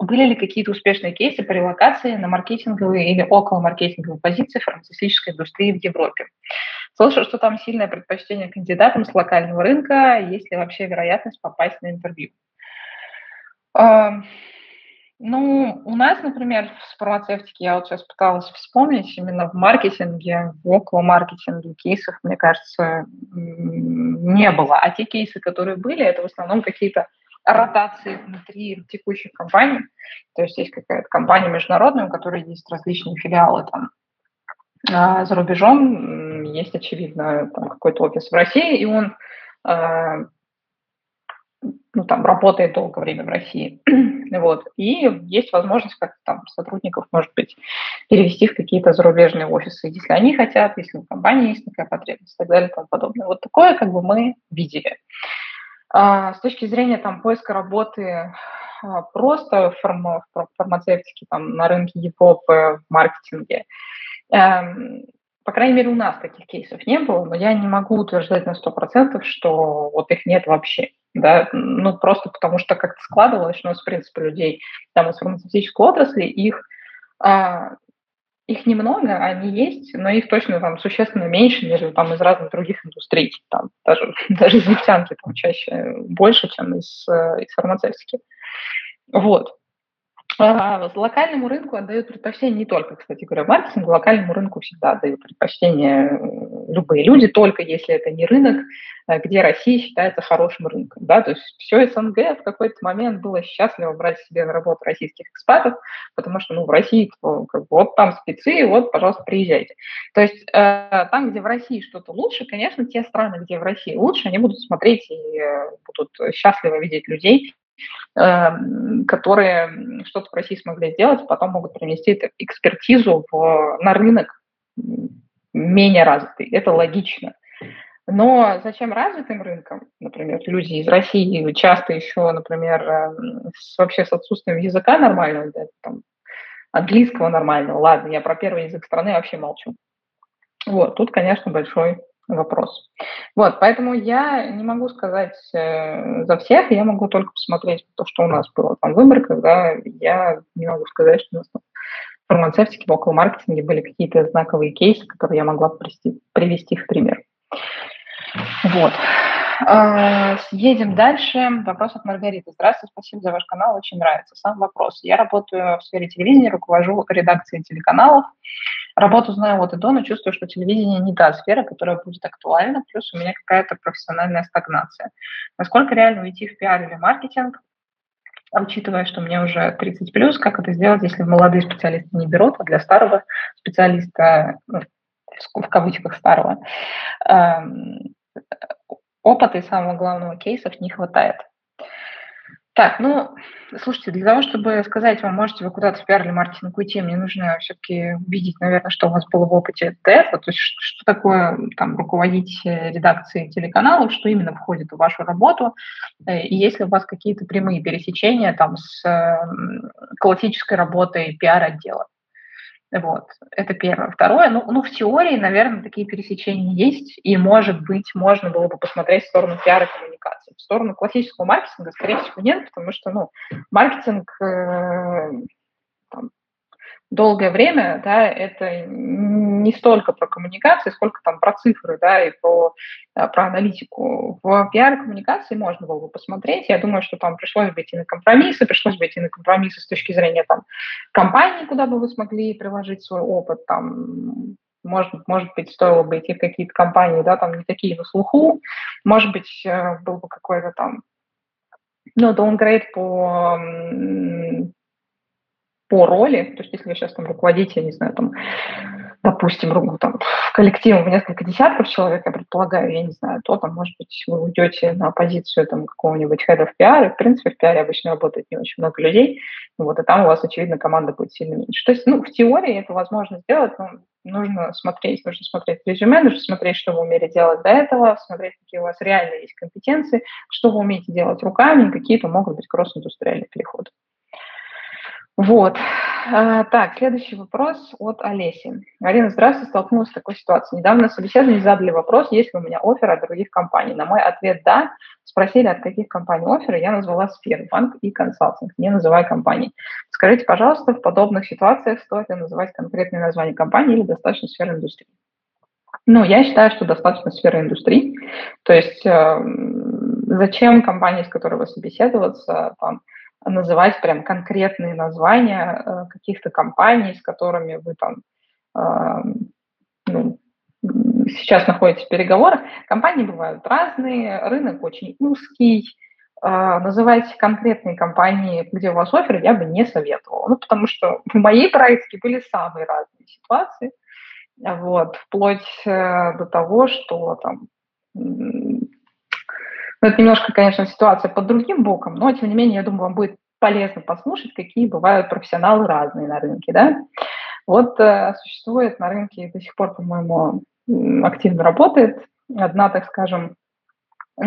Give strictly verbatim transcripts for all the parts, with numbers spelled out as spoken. были ли какие-то успешные кейсы по релокации на маркетинговые или около маркетинговой позиции фармацевтической индустрии в Европе? Слышал, что там сильное предпочтение кандидатам с локального рынка. Есть ли вообще вероятность попасть на интервью? Ну, у нас, например, в фармацевтике, я вот сейчас пыталась вспомнить, именно в маркетинге, в околомаркетинге кейсов, мне кажется, не было. А те кейсы, которые были, это в основном какие-то ротации внутри текущих компаний. То есть есть какая-то компания международная, у которой есть различные филиалы там, а за рубежом, есть, очевидно, там какой-то офис в России, и он ну, там, работает долгое время в России. Вот. И есть возможность как-то там сотрудников, может быть, перевести в какие-то зарубежные офисы, если они хотят, если у компании есть такая потребность и так далее и тому подобное. Вот такое как бы мы видели. А, с точки зрения там, поиска работы а, просто в фарма, фармацевтике, там, на рынке Европы, в маркетинге, а, по крайней мере, у нас таких кейсов не было, но я не могу утверждать на сто процентов, что вот их нет вообще. Да, ну, просто потому что как-то складывалось, у нас, в принципе, людей там, из фармацевтической отрасли, их, а, их немного, они есть, но их точно там, существенно меньше, нежели там, из разных других индустрий. Там, даже, даже из нефтянки там, чаще больше, чем из, из фармацевтики. Вот. А, локальному рынку отдают предпочтение не только, кстати говоря, маркетингу, локальному рынку всегда отдают предпочтение любые люди, только если это не рынок, где Россия считается хорошим рынком. Да? То есть все СНГ в какой-то момент было счастливо брать себе на работу российских экспатов, потому что ну, в России как бы, вот там спецы, вот, пожалуйста, приезжайте. То есть э, там, где в России что-то лучше, конечно, те страны, где в России лучше, они будут смотреть и э, будут счастливо видеть людей, которые что-то в России смогли сделать, потом могут принести эту экспертизу в, на рынок менее развитый. Это логично. Но зачем развитым рынкам, например, люди из России часто еще, например, с, вообще с отсутствием языка нормального, да, там, английского нормального, ладно, я про первый язык страны вообще молчу. Вот, тут, конечно, большой вопрос. Вот, поэтому я не могу сказать э, за всех, я могу только посмотреть то, что у нас было там выборка, да, я не могу сказать, что у нас там в фармацевтике, в околомаркетинге были какие-то знаковые кейсы, которые я могла привести, привести в пример. Вот. Едем дальше. Вопрос от Маргариты. Здравствуйте, спасибо за ваш канал, очень нравится. Сам вопрос. Я работаю в сфере телевидения, руковожу редакцией телеканалов. Работу знаю вот и до, но чувствую, что телевидение не та сфера, которая будет актуальна, плюс у меня какая-то профессиональная стагнация. Насколько реально уйти в пиар или маркетинг, учитывая, что мне уже тридцать плюс, как это сделать, если молодые специалисты не берут, а для старого специалиста, в кавычках старого, опыта и самого главного кейсов не хватает. Так, ну, слушайте, для того, чтобы сказать вам, можете вы куда-то в пиар или маркетинг уйти, мне нужно все-таки увидеть, наверное, что у вас было в опыте до этого, то есть что такое там руководить редакцией телеканалов, что именно входит в вашу работу, и есть ли у вас какие-то прямые пересечения там с классической работой пиар-отдела. Вот, это первое. Второе, ну, ну, в теории, наверное, такие пересечения есть, и, может быть, можно было бы посмотреть в сторону пиара и коммуникации. В сторону классического маркетинга, скорее всего, нет, потому что, ну, маркетинг э, там, долгое время, да, это не столько про коммуникации, сколько там про цифры, да, и про, про аналитику. В пиар и коммуникации можно было бы посмотреть, я думаю, что там пришлось бы идти на компромиссы, пришлось бы идти на компромиссы с точки зрения, там, компании, куда бы вы смогли приложить свой опыт, там, может, может быть, стоило бы идти в какие-то компании, да, там, не такие на слуху, может быть, был бы какой-то там, ну, даунгрейд по... по роли, то есть если вы сейчас там руководите, я не знаю, там, допустим, там, коллективом в несколько десятков человек, я предполагаю, я не знаю, то там, может быть, вы уйдете на позицию там какого-нибудь head of пи ар, и, в принципе, в пиаре обычно работает не очень много людей, вот, и там у вас, очевидно, команда будет сильно меньше. То есть, ну, в теории это возможно сделать, но нужно смотреть, нужно смотреть резюме, нужно смотреть, что вы умели делать до этого, смотреть, какие у вас реально есть компетенции, что вы умеете делать руками, какие-то могут быть кросс-индустриальные переходы. Вот. Так, следующий вопрос от Олеси. Арина, здравствуйте, столкнулась с такой ситуацией. Недавно на собеседовании задали вопрос, есть ли у меня оффер от других компаний. На мой ответ «да». Спросили, от каких компаний офферы, я назвала Сбербанк и консалтинг, не называя компании. Скажите, пожалуйста, в подобных ситуациях стоит ли называть конкретные названия компании или достаточно сферы индустрии? Ну, я считаю, что достаточно сферы индустрии. То есть э, зачем компании, с которой вы собеседоваться, там, называть прям конкретные названия каких-то компаний, с которыми вы там э, ну, сейчас находитесь в переговорах. Компании бывают разные, рынок очень узкий. Э, называть конкретные компании, где у вас оффер, я бы не советовала. Ну, потому что в моей практике были самые разные ситуации. Вот, вплоть до того, что там... Ну, это немножко, конечно, ситуация под другим боком, но, тем не менее, я думаю, вам будет полезно послушать, какие бывают профессионалы разные на рынке, да. Вот э, существует на рынке, до сих пор, по-моему, активно работает одна, так скажем, э,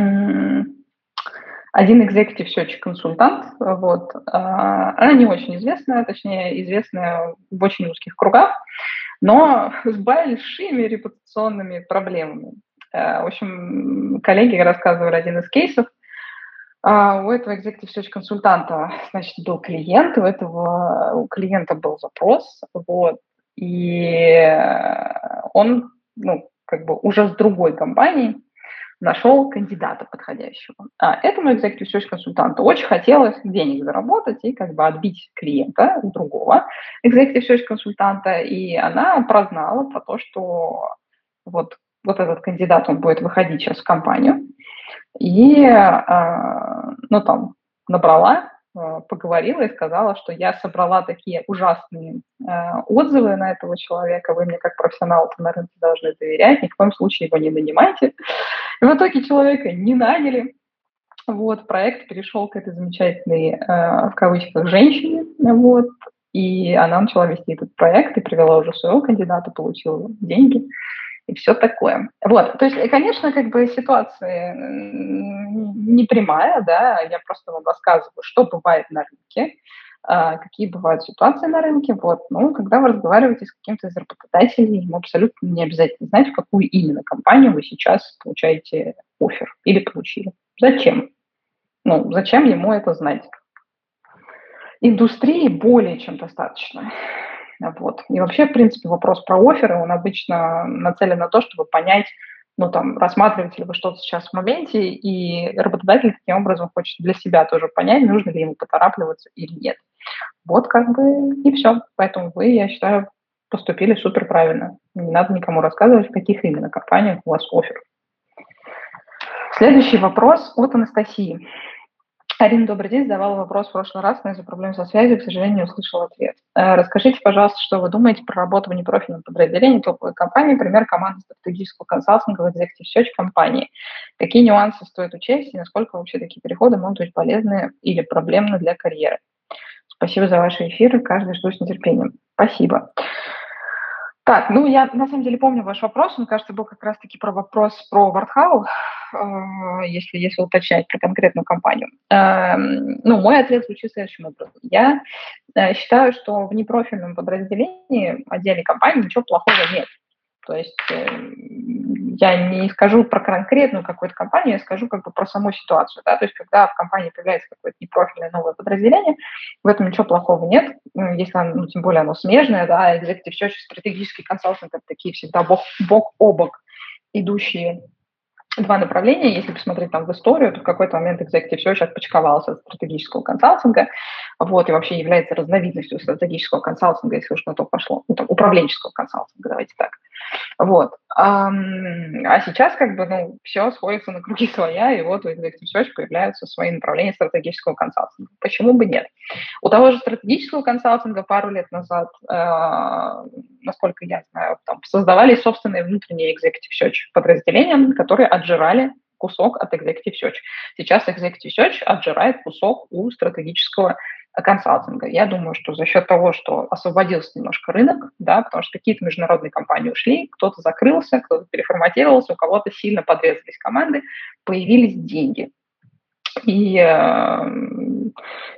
один executive search консультант, вот. Э, она не очень известная, точнее, известная в очень узких кругах, но с большими репутационными проблемами. В общем, коллеги рассказывали один из кейсов. У этого executive search консультанта, значит, был клиент, у этого у клиента был запрос, вот, и он, ну, как бы уже с другой компанией нашел кандидата подходящего. А этому executive search консультанту очень хотелось денег заработать и как бы отбить клиента у другого executive search консультанта, и она прознала про то, что вот Вот этот кандидат, он будет выходить сейчас в компанию. И, ну, там, набрала, поговорила и сказала, что я собрала такие ужасные отзывы на этого человека, вы мне как профессионал на рынке должны доверять, ни в коем случае его не нанимайте. И в итоге человека не наняли. Вот, проект перешел к этой замечательной, в кавычках, женщине, вот. И она начала вести этот проект и привела уже своего кандидата, получила деньги. И все такое. Вот, то есть, конечно, как бы ситуация не прямая, да, я просто вам рассказываю, что бывает на рынке, какие бывают ситуации на рынке, вот, ну, когда вы разговариваете с каким-то из работодателей, ему абсолютно не обязательно знать, в какую именно компанию вы сейчас получаете оффер или получили. Зачем? Ну, зачем ему это знать? Индустрии более чем достаточно. Вот. И вообще, в принципе, вопрос про офферы, он обычно нацелен на то, чтобы понять, ну, там, рассматриваете ли вы что-то сейчас в моменте, и работодатель таким образом хочет для себя тоже понять, нужно ли ему поторапливаться или нет. Вот как бы и все. Поэтому вы, я считаю, поступили супер правильно. Не надо никому рассказывать, в каких именно компаниях у вас оффер. Следующий вопрос от Анастасии. Арина, добрый день. Задавала вопрос в прошлый раз, но из-за проблем со связью, к сожалению, не услышала ответ. Расскажите, пожалуйста, что вы думаете про работу в непрофильном подразделении топовой компании, например, команды стратегического консалтинга в Executive Search компании. Какие нюансы стоит учесть и насколько вообще такие переходы могут быть полезны или проблемны для карьеры? Спасибо за ваши эфиры. Каждый жду с нетерпением. Спасибо. Так, ну я на самом деле помню ваш вопрос. Он, кажется, был как раз-таки про вопрос про Вартхау, если, если уточнять про конкретную компанию. Ну, мой ответ звучит следующим образом. Я считаю, что в непрофильном подразделении отдельной компании ничего плохого нет. То есть я не скажу про конкретную какую-то компанию, я скажу как бы про саму ситуацию. Да? То есть когда в компании появляется какое-то непрофильное новое подразделение, в этом ничего плохого нет, если оно, ну, тем более оно смежное, да, executive search, стратегический консалтинг, это такие всегда бок, бок о бок идущие два направления. Если посмотреть там в историю, то в какой-то момент executive search отпочковался от стратегического консалтинга, вот, и вообще является разновидностью стратегического консалтинга, если уж на то пошло, ну, там, управленческого консалтинга, давайте так. Вот. А, а сейчас как бы, ну, все сходится на круги своя, и вот у executive search появляются свои направления стратегического консалтинга. Почему бы нет? У того же стратегического консалтинга пару лет назад, э, насколько я знаю, там, создавались собственные внутренние executive search подразделения, которые отжирали кусок от executive search. Сейчас executive search отжирает кусок у стратегического консалтинга. Я думаю, что за счет того, что освободился немножко рынок, да, потому что какие-то международные компании ушли, кто-то закрылся, кто-то переформатировался, у кого-то сильно подрезались команды, появились деньги. И,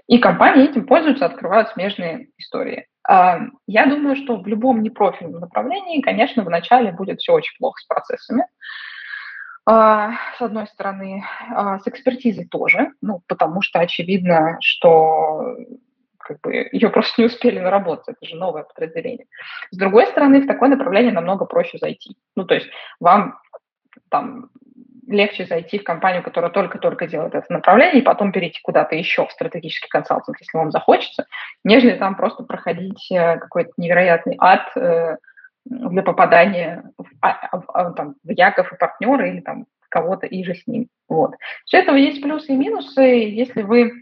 и компании этим пользуются, открывают смежные истории. Я думаю, что в любом непрофильном направлении, конечно, вначале будет все очень плохо с процессами. С одной стороны, с экспертизой тоже, ну, потому что очевидно, что как бы, ее просто не успели наработать, это же новое подразделение. С другой стороны, в такое направление намного проще зайти. Ну, то есть вам там легче зайти в компанию, которая только-только делает это направление, и потом перейти куда-то еще в стратегический консалтинг, если вам захочется, нежели там просто проходить какой-то невероятный ад для попадания в, там, в яков и партнера или там кого-то и же с ним. Вот. С этого есть плюсы и минусы. Если вы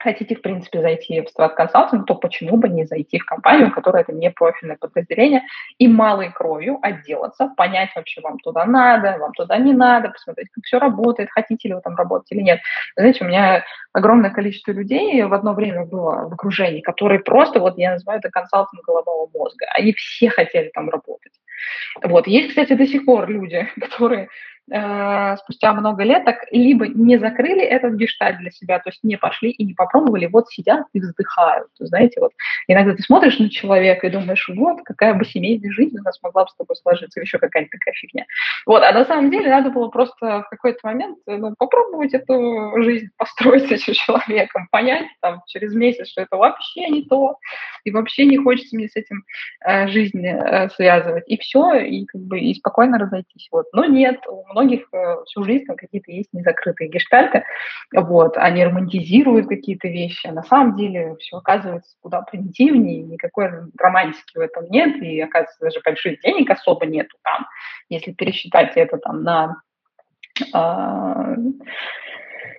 хотите, в принципе, зайти в страт-консалтинг, то почему бы не зайти в компанию, которая это не профильное подразделение, и малой кровью отделаться, понять вообще, вам туда надо, вам туда не надо, посмотреть, как все работает, хотите ли вы там работать или нет. Знаете, у меня огромное количество людей в одно время было в окружении, которые просто, вот я называю это консалтинг головного мозга, они все хотели там работать. Вот. Есть, кстати, до сих пор люди, которые э, спустя много лет так либо не закрыли этот гештальт для себя, то есть не пошли и не попробовали, вот сидят и вздыхают. Знаете, вот иногда ты смотришь на человека и думаешь, вот какая бы семейная жизнь у нас могла бы с тобой сложиться, еще какая-нибудь такая фигня. Вот. А на самом деле надо было просто в какой-то момент, ну, попробовать эту жизнь построить с этим человеком, понять там, через месяц, что это вообще не то, и вообще не хочется мне с этим э, жизнь э, связывать. И все, и как бы и спокойно разойтись. Вот. Но нет, у многих всю жизнь там какие-то есть незакрытые гештальты, вот, они романтизируют какие-то вещи, а на самом деле все оказывается куда примитивнее, никакой романтики в этом нет, и оказывается даже больших денег особо нету там, если пересчитать это там на э,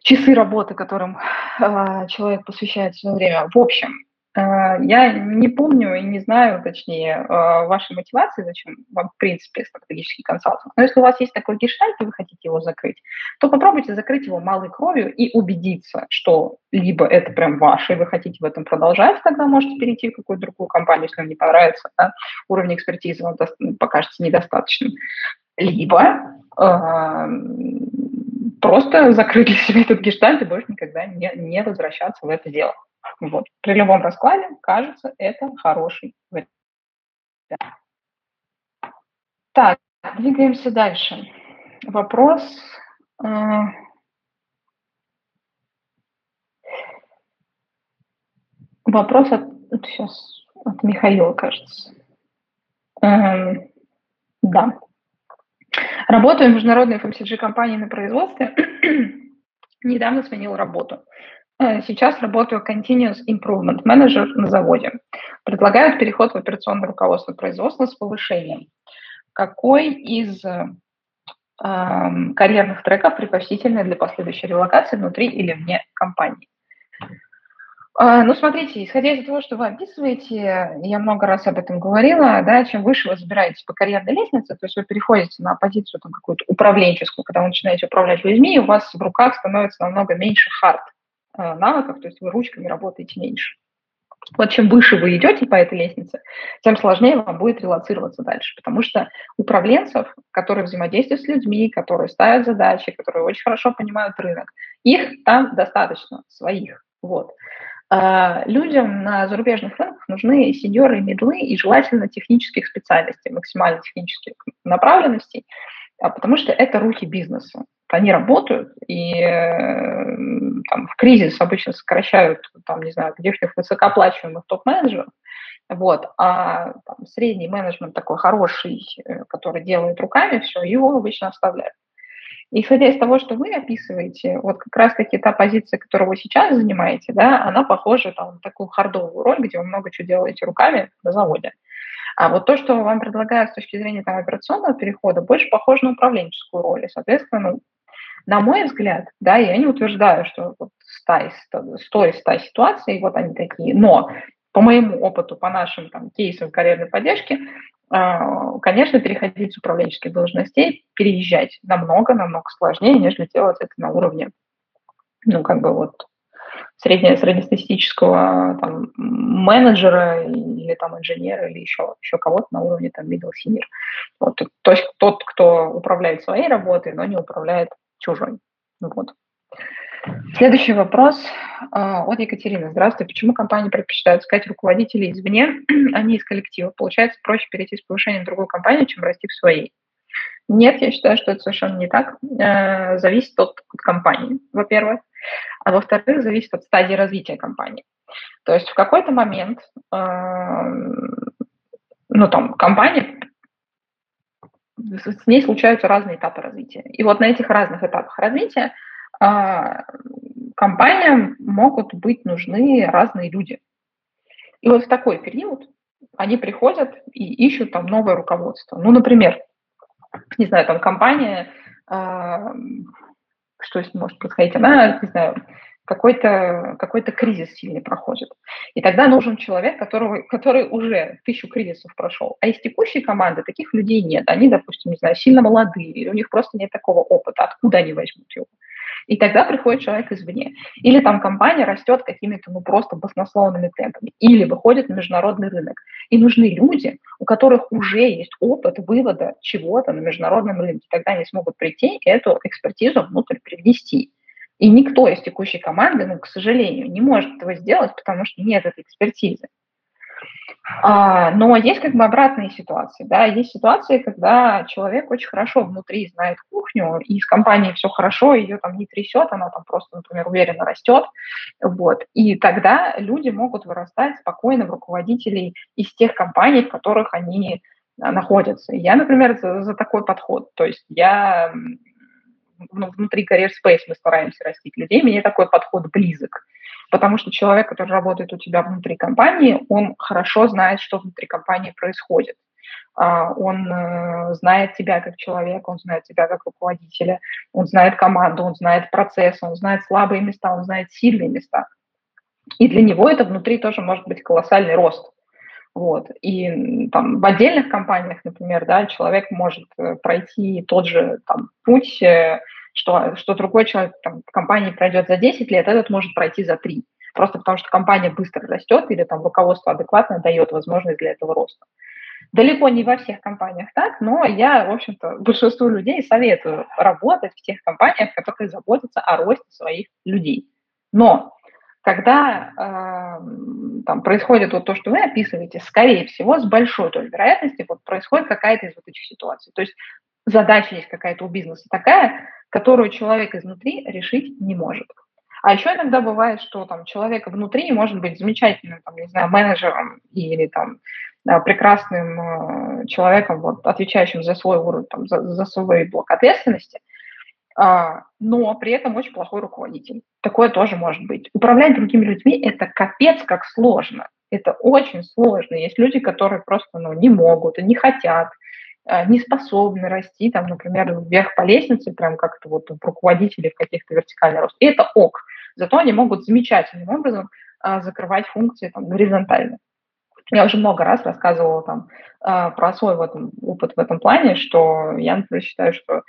часы работы, которым э, человек посвящает свое время. В общем, я не помню и не знаю, точнее, вашей мотивации, зачем вам, в принципе, стратегический консалтинг. Но если у вас есть такой гештальт, и вы хотите его закрыть, то попробуйте закрыть его малой кровью и убедиться, что либо это прям ваше, и вы хотите в этом продолжать, тогда можете перейти в какую-то другую компанию, если вам не понравится, да, уровень экспертизы вам покажется недостаточным. Либо э, просто закрыть для себя этот гештальт и больше никогда не, не возвращаться в это дело. Вот. При любом раскладе, кажется, это хороший вариант. Так, двигаемся дальше. Вопрос. Вопрос от, сейчас, от Михаила, кажется. Да. Работаю в международной эф эм си джи-компании на производстве. Недавно сменил работу. Сейчас работаю continuous improvement менеджер на заводе. Предлагают переход в операционное руководство производства с повышением. Какой из э, карьерных треков предпочтительный для последующей релокации внутри или вне компании? Ну, смотрите, исходя из того, что вы описываете, я много раз об этом говорила, да, чем выше вы забираетесь по карьерной лестнице, то есть вы переходите на позицию там, какую-то управленческую, когда вы начинаете управлять людьми, у вас в руках становится намного меньше хард навыков, то есть вы ручками работаете меньше. Вот чем выше вы идете по этой лестнице, тем сложнее вам будет релоцироваться дальше, потому что управленцев, которые взаимодействуют с людьми, которые ставят задачи, которые очень хорошо понимают рынок, их там достаточно, своих, вот. Людям на зарубежных рынках нужны сеньоры, мидлы и желательно технических специальностей, максимально технических направленностей, потому что это руки бизнеса. Они работают и там, в кризис обычно сокращают, там, не знаю, каких-то высокооплачиваемых топ-менеджеров, вот, а там, средний менеджмент такой хороший, который делает руками все, его обычно оставляют. И, исходя из того, что вы описываете, вот как раз-таки та позиция, которую вы сейчас занимаете, да, она похожа там, на такую хардовую роль, где вы много чего делаете руками на заводе. А вот то, что вам предлагают с точки зрения там, операционного перехода, больше похоже на управленческую роль. И, соответственно, ну, на мой взгляд, да, я не утверждаю, что вот сто из ста ситуаций, вот они такие, но по моему опыту, по нашим там, кейсам карьерной поддержки, конечно, переходить с управленческих должностей, переезжать намного-намного сложнее, нежели делать это на уровне, ну, как бы вот средне, среднестатистического там, менеджера или там инженера, или еще, еще кого-то на уровне там middle senior. Вот, то есть тот, кто управляет своей работой, но не управляет чужой. Вот. Следующий вопрос от Екатерины. Здравствуйте. Почему компании предпочитают искать руководителей извне, а не из коллектива? Получается, проще перейти с повышением в другую компанию, чем расти в своей? Нет, я считаю, что это совершенно не так. Зависит от, от компании, во-первых. А во-вторых, зависит от стадии развития компании. То есть в какой-то момент ну, там, компания... С ней случаются разные этапы развития. И вот на этих разных этапах развития компаниям могут быть нужны разные люди. И вот в такой период они приходят и ищут там новое руководство. Ну, например, не знаю, там компания, э, что с ней может происходить, она, не знаю, какой-то, какой-то кризис сильный проходит. И тогда нужен человек, которого, который уже тысячу кризисов прошел. А из текущей команды таких людей нет. Они, допустим, не знаю, сильно молодые, или у них просто нет такого опыта, откуда они возьмут его. И тогда приходит человек извне. Или там компания растет какими-то, ну, просто баснословными темпами. Или выходит на международный рынок. И нужны люди, у которых уже есть опыт вывода чего-то на международном рынке. Тогда они смогут прийти и эту экспертизу внутрь привнести. И никто из текущей команды, ну, к сожалению, не может этого сделать, потому что нет этой экспертизы. А, но есть как бы обратные ситуации, да, есть ситуации, когда человек очень хорошо внутри знает кухню, и с компанией все хорошо, ее там не трясет, она там просто, например, уверенно растет, вот, и тогда люди могут вырастать спокойно в руководителей из тех компаний, в которых они находятся. Я, например, за, за такой подход, то есть я... Ну, внутри Career Space мы стараемся растить людей, мне такой подход близок, потому что человек, который работает у тебя внутри компании, он хорошо знает, что внутри компании происходит. Он знает тебя как человека, он знает тебя как руководителя, он знает команду, он знает процесс, он знает слабые места, он знает сильные места. И для него это внутри тоже может быть колоссальный рост. Вот. И там, в отдельных компаниях, например, да, человек может пройти тот же там, путь, что, что другой человек там, в компании пройдет за десять лет, этот может пройти за три. Просто потому что компания быстро растет или там, руководство адекватно дает возможность для этого роста. Далеко не во всех компаниях так, но я, в общем-то, большинству людей советую работать в тех компаниях, которые заботятся о росте своих людей. Но... Когда э, там происходит вот то, что вы описываете, скорее всего, с большой долей вероятности вот происходит какая-то из вот этих ситуаций. То есть задача есть какая-то у бизнеса такая, которую человек изнутри решить не может. А еще иногда бывает, что там человек внутри может быть замечательным, там, не знаю, менеджером или там, прекрасным э, человеком, вот, отвечающим за свой уровень, там, за, за свой блок ответственности, но при этом очень плохой руководитель. Такое тоже может быть. Управлять другими людьми – это капец как сложно. Это очень сложно. Есть люди, которые просто ну, не могут, не хотят, не способны расти, там, например, вверх по лестнице, прям как-то вот руководители в каких-то вертикальных ростах. И это ок. Зато они могут замечательным образом закрывать функции там, горизонтально. Я уже много раз рассказывала там, про свой в этом, опыт в этом плане, что я, например, считаю, что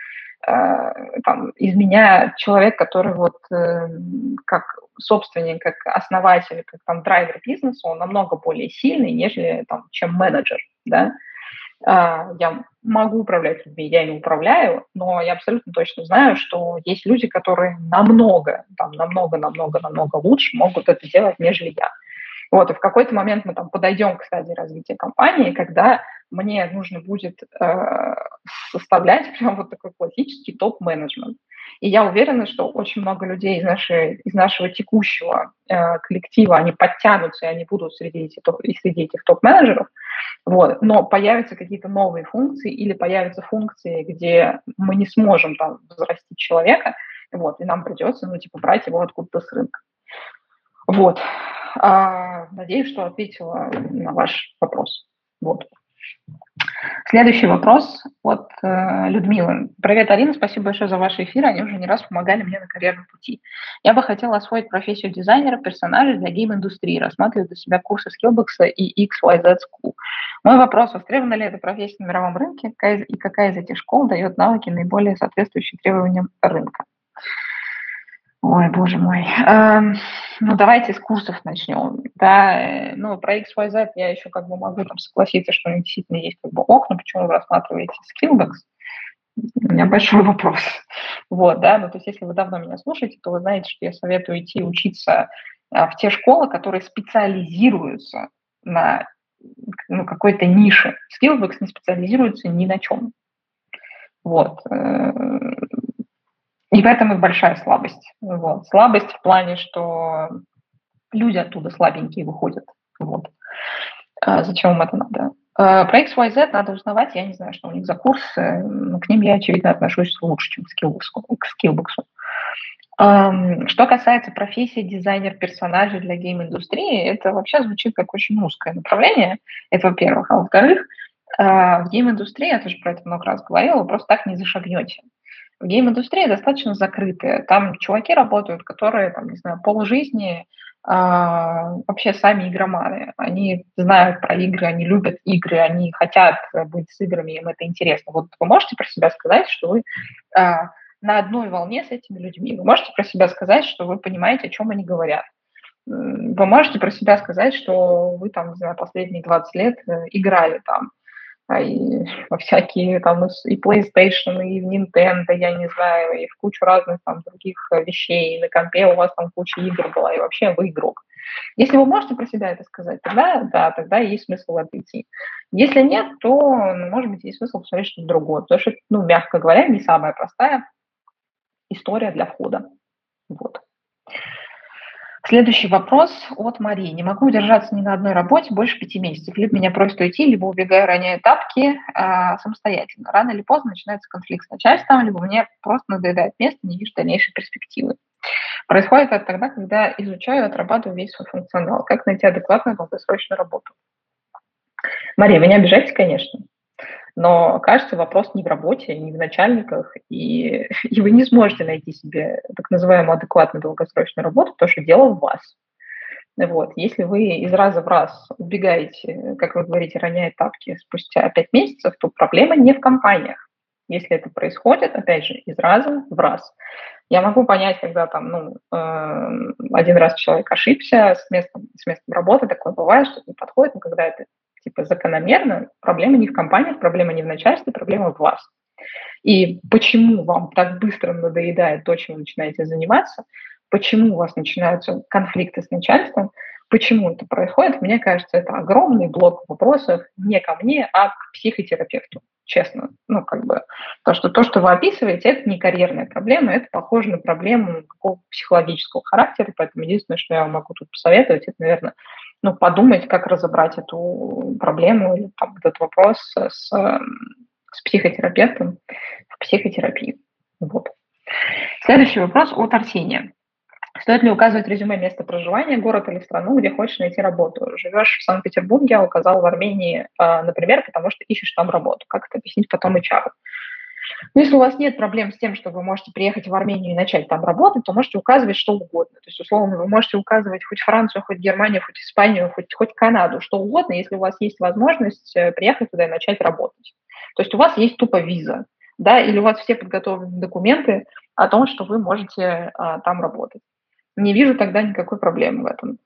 там, из меня человек, который вот как собственник, как основатель, как там, драйвер бизнеса, он намного более сильный, нежели там, чем менеджер, да. Я могу управлять людьми, я им управляю, но я абсолютно точно знаю, что есть люди, которые намного, там, намного, намного, намного лучше могут это делать, нежели я. Вот, и в какой-то момент мы там подойдем к стадии развития компании, когда мне нужно будет э, составлять прям вот такой классический топ-менеджмент. И я уверена, что очень много людей из, нашей, из нашего текущего э, коллектива, они подтянутся, и они будут среди этих, среди этих топ-менеджеров, вот. Но появятся какие-то новые функции или появятся функции, где мы не сможем там взрастить человека, вот, и нам придется, ну, типа, брать его откуда-то с рынка. Вот. Надеюсь, что ответила на ваш вопрос. Вот. Следующий вопрос от Людмилы. Привет, Арина, спасибо большое за ваши эфиры, они уже не раз помогали мне на карьерном пути. Я бы хотела освоить профессию дизайнера персонажей для гейм-индустрии, рассматриваю для себя курсы Skillbox и икс уай зет School. Мой вопрос, востребована ли эта профессия на мировом рынке, и какая из этих школ дает навыки, наиболее соответствующие требованиям рынка? Ой, боже мой. Эм, ну, давайте с курсов начнем. Да, ну, про икс уай зет я еще как бы могу там согласиться, что действительно есть как бы окна, почему вы рассматриваете Skillbox? У меня большой вопрос. Вот, да, ну, то есть если вы давно меня слушаете, то вы знаете, что я советую идти учиться а, в те школы, которые специализируются на ну, какой-то нише. Skillbox не специализируется ни на чем. Вот. И в этом их большая слабость. Вот. Слабость в плане, что люди оттуда слабенькие выходят. Вот. А зачем им это надо? А про икс уай зет надо узнавать. Я не знаю, что у них за курсы. Но к ним я, очевидно, отношусь лучше, чем к Skillbox. А что касается профессии дизайнер персонажей для гейм-индустрии, это вообще звучит как очень узкое направление. Это во-первых. А во-вторых, в гейм-индустрии, я тоже про это много раз говорила, вы просто так не зашагнете. В гейм-индустрии достаточно закрытые. Там чуваки работают, которые, там, не знаю, полжизни э, вообще сами игроманы. Они знают про игры, они любят игры, они хотят быть с играми, им это интересно. Вот вы можете про себя сказать, что вы э, на одной волне с этими людьми. Вы можете про себя сказать, что вы понимаете, о чем они говорят. Вы можете про себя сказать, что вы там, не знаю, последние двадцать лет играли там. И во всякие там и PlayStation, и в Nintendo, я не знаю, и в кучу разных там других вещей, и на компе у вас там куча игр была, и вообще вы игрок. Если вы можете про себя это сказать, тогда да, тогда есть смысл отойти. Если нет, то, ну, может быть, есть смысл посмотреть что-то другое, потому что, ну, мягко говоря, не самая простая история для входа. Вот. Следующий вопрос от Марии. Не могу удержаться ни на одной работе больше пяти месяцев. Либо меня просят уйти, либо убегаю, роняю тапки а, самостоятельно. Рано или поздно начинается конфликт с начальством, либо мне просто надоедает место, не вижу дальнейшей перспективы. Происходит это тогда, когда изучаю и отрабатываю весь свой функционал. Как найти адекватную долгосрочную работу? Мария, вы не обижайтесь, конечно, но, кажется, вопрос не в работе, не в начальниках, и, и вы не сможете найти себе так называемую адекватную долгосрочную работу, потому что дело в вас. Вот. Если вы из раза в раз убегаете, как вы говорите, роняя тапки спустя пять месяцев, то проблема не в компаниях. Если это происходит, опять же, из раза в раз. Я могу понять, когда там, ну, э, один раз человек ошибся с местом, с местом работы, такое бывает, что не подходит, но когда это типа закономерно, проблема не в компаниях, проблема не в начальстве, проблема в вас. И почему вам так быстро надоедает то, чем вы начинаете заниматься, почему у вас начинаются конфликты с начальством, почему это происходит, мне кажется, это огромный блок вопросов не ко мне, а к психотерапевту, честно. Ну, как бы, то, что, то, что вы описываете, это не карьерная проблема, это похоже на проблему какого-то психологического характера, поэтому единственное, что я вам могу тут посоветовать, это, наверное, ну, подумать, как разобрать эту проблему или там, этот вопрос с, с психотерапевтом в психотерапии. Вот. Следующий вопрос от Арсения. Стоит ли указывать в резюме место проживания, город или страну, где хочешь найти работу? Живешь в Санкт-Петербурге, а указал в Армении, например, потому что ищешь там работу. Как это объяснить потом эйч ар? Но если у вас нет проблем с тем, что вы можете приехать в Армению и начать там работать, то можете указывать что угодно. То есть, условно, вы можете указывать хоть Францию, хоть Германию, хоть Испанию, хоть, хоть Канаду, что угодно, если у вас есть возможность приехать туда и начать работать. То есть у вас есть тупо виза, да, или у вас все подготовлены документы о том, что вы можете а, там работать. Не вижу тогда никакой проблемы в этом.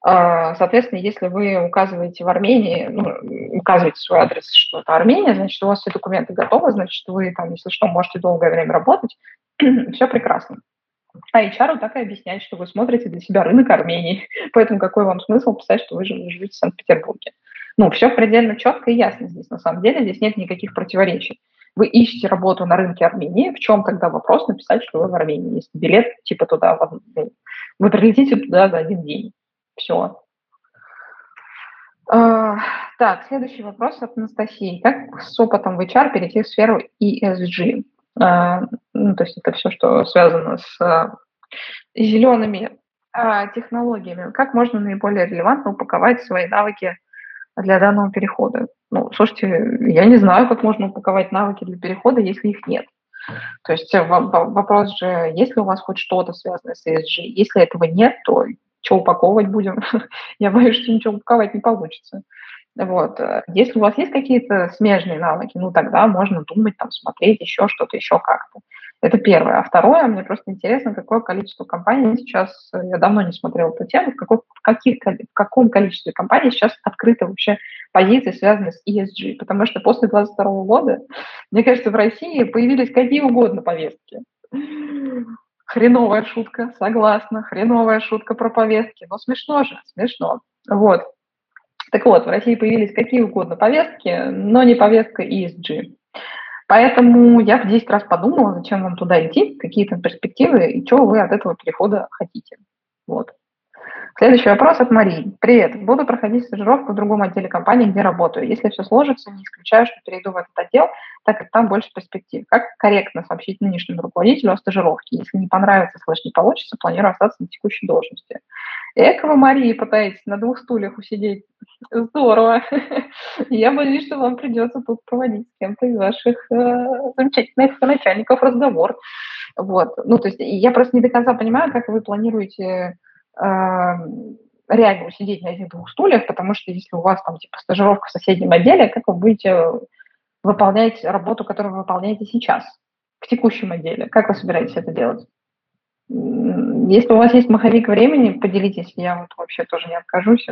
Соответственно, если вы указываете в Армении, ну, указываете свой адрес, что это Армения, значит, у вас все документы готовы, значит, вы там, если что, можете долгое время работать, все прекрасно. А эйч ар так и объясняет, что вы смотрите для себя рынок Армении, поэтому какой вам смысл писать, что вы живете в Санкт-Петербурге? Ну, все предельно четко и ясно здесь, на самом деле, здесь нет никаких противоречий. Вы ищете работу на рынке Армении, в чем тогда вопрос написать, что вы в Армении? Есть билет типа туда, вы прилетите туда за один день. Все. Так, следующий вопрос от Анастасии. Как с опытом в эйч ар перейти в сферу и эс джи? Ну, то есть это все, что связано с зелеными технологиями. Как можно наиболее релевантно упаковать свои навыки для данного перехода? Ну, слушайте, я не знаю, как можно упаковать навыки для перехода, если их нет. То есть вопрос же, есть ли у вас хоть что-то связанное с и эс джи? Если этого нет, то что упаковывать будем? Я боюсь, что ничего упаковать не получится. Вот. Если у вас есть какие-то смежные навыки, ну, тогда можно думать, там, смотреть еще что-то, еще как-то. Это первое. А второе, мне просто интересно, какое количество компаний сейчас, я давно не смотрела эту тему, в, какой, в, каких, в каком количестве компаний сейчас открыты вообще позиции, связанные с и эс джи. Потому что после двадцать второго года, мне кажется, в России появились какие угодно повестки. Хреновая шутка, согласна, хреновая шутка про повестки, но смешно же, смешно. Вот. Так вот, в России появились какие угодно повестки, но не повестка и эс джи. Поэтому я в десять раз подумала, зачем вам туда идти, какие там перспективы и чего вы от этого перехода хотите. Вот. Следующий вопрос от Марии. Привет, буду проходить стажировку в другом отделе компании, где работаю. Если все сложится, не исключаю, что перейду в этот отдел, так как там больше перспектив. Как корректно сообщить нынешнему руководителю о стажировке? Если не понравится, слышь, не получится, планирую остаться на текущей должности. Эко вы, Мария, пытаетесь на двух стульях усидеть. Здорово. Я боюсь, что вам придется тут проводить с кем-то из ваших замечательных начальников разговор. Вот. Ну, то есть я просто не до конца понимаю, как вы планируете реально усидеть на этих двух стульях, потому что если у вас там типа стажировка в соседнем отделе, как вы будете выполнять работу, которую вы выполняете сейчас, в текущем отделе? Как вы собираетесь это делать? Если у вас есть маховик времени, поделитесь, я вот вообще тоже не откажусь.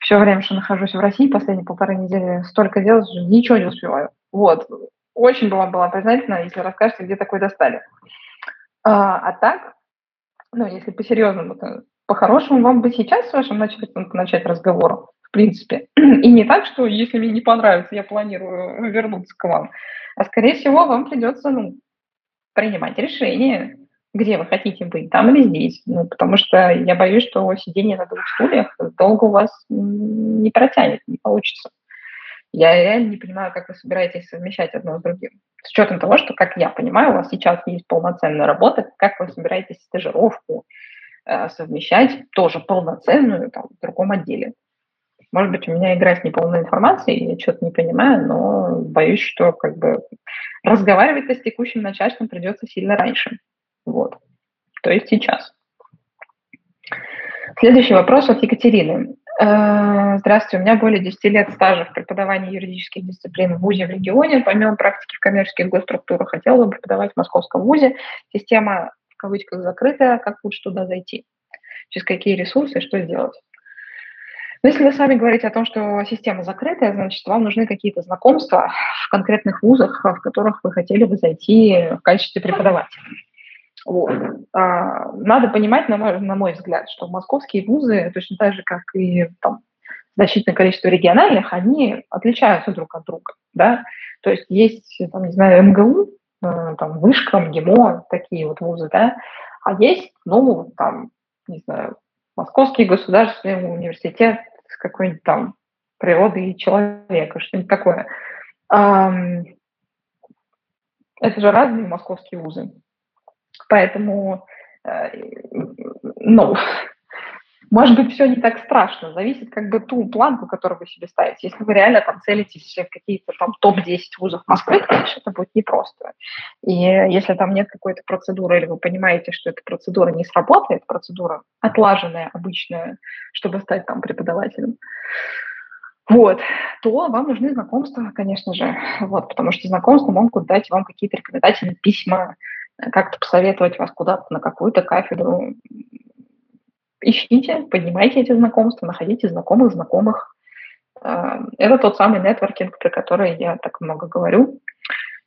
Все время, что нахожусь в России, последние полторы недели столько дел, ничего не успеваю. Вот. Очень бы вам была признательна, если расскажете, где такое достали. А, а так, ну, если по-серьезному, то по-хорошему вам бы сейчас с вашим начальством начать разговор, в принципе. И не так, что если мне не понравится, я планирую вернуться к вам. А, скорее всего, вам придется, ну, принимать решение, где вы хотите быть, там или здесь. Ну, потому что я боюсь, что сидение на двух стульях долго у вас не протянет, не получится. Я реально не понимаю, как вы собираетесь совмещать одно с другим. С учетом того, что, как я понимаю, у вас сейчас есть полноценная работа, как вы собираетесь стажировку э, совмещать, тоже полноценную, там, в другом отделе. Может быть, у меня игра с неполной информацией, я что-то не понимаю, но боюсь, что как бы разговаривать-то с текущим начальством придется сильно раньше. Вот. То есть сейчас. Следующий вопрос от Екатерины. Здравствуйте, у меня более десяти лет стажа в преподавании юридических дисциплин в вузе в регионе. Помимо практики в коммерческих госструктурах, хотела бы преподавать в московском вузе. Система, в кавычках, закрытая. Как лучше туда зайти? Через какие ресурсы, что сделать? Но если вы сами говорите о том, что система закрытая, значит, вам нужны какие-то знакомства в конкретных вузах, в которых вы хотели бы зайти в качестве преподавателя. Вот. Надо понимать, на мой, на мой взгляд, что московские вузы, точно так же, как и там, значительное количество региональных, они отличаются друг от друга. Да? То есть есть, там, не знаю, эм гэ у, там, Вышка, МГИМО, такие вот вузы, да? А есть, ну, там, не знаю, Московский государственный университет с какой-нибудь там природой и человека, что-нибудь такое. Это же разные московские вузы. Поэтому, ну, может быть, все не так страшно. Зависит как бы ту планку, которую вы себе ставите. Если вы реально там целитесь в какие-то там топ десять вузов Москвы, конечно, это будет непросто. И если там нет какой-то процедуры, или вы понимаете, что эта процедура не сработает, процедура отлаженная, обычная, чтобы стать там преподавателем, вот, то вам нужны знакомства, конечно же, вот, потому что знакомства могут дать вам какие-то рекомендательные письма, как-то посоветовать вас куда-то на какую-то кафедру. Ищите, поднимайте эти знакомства, находите знакомых знакомых. Это тот самый нетворкинг, про который я так много говорю,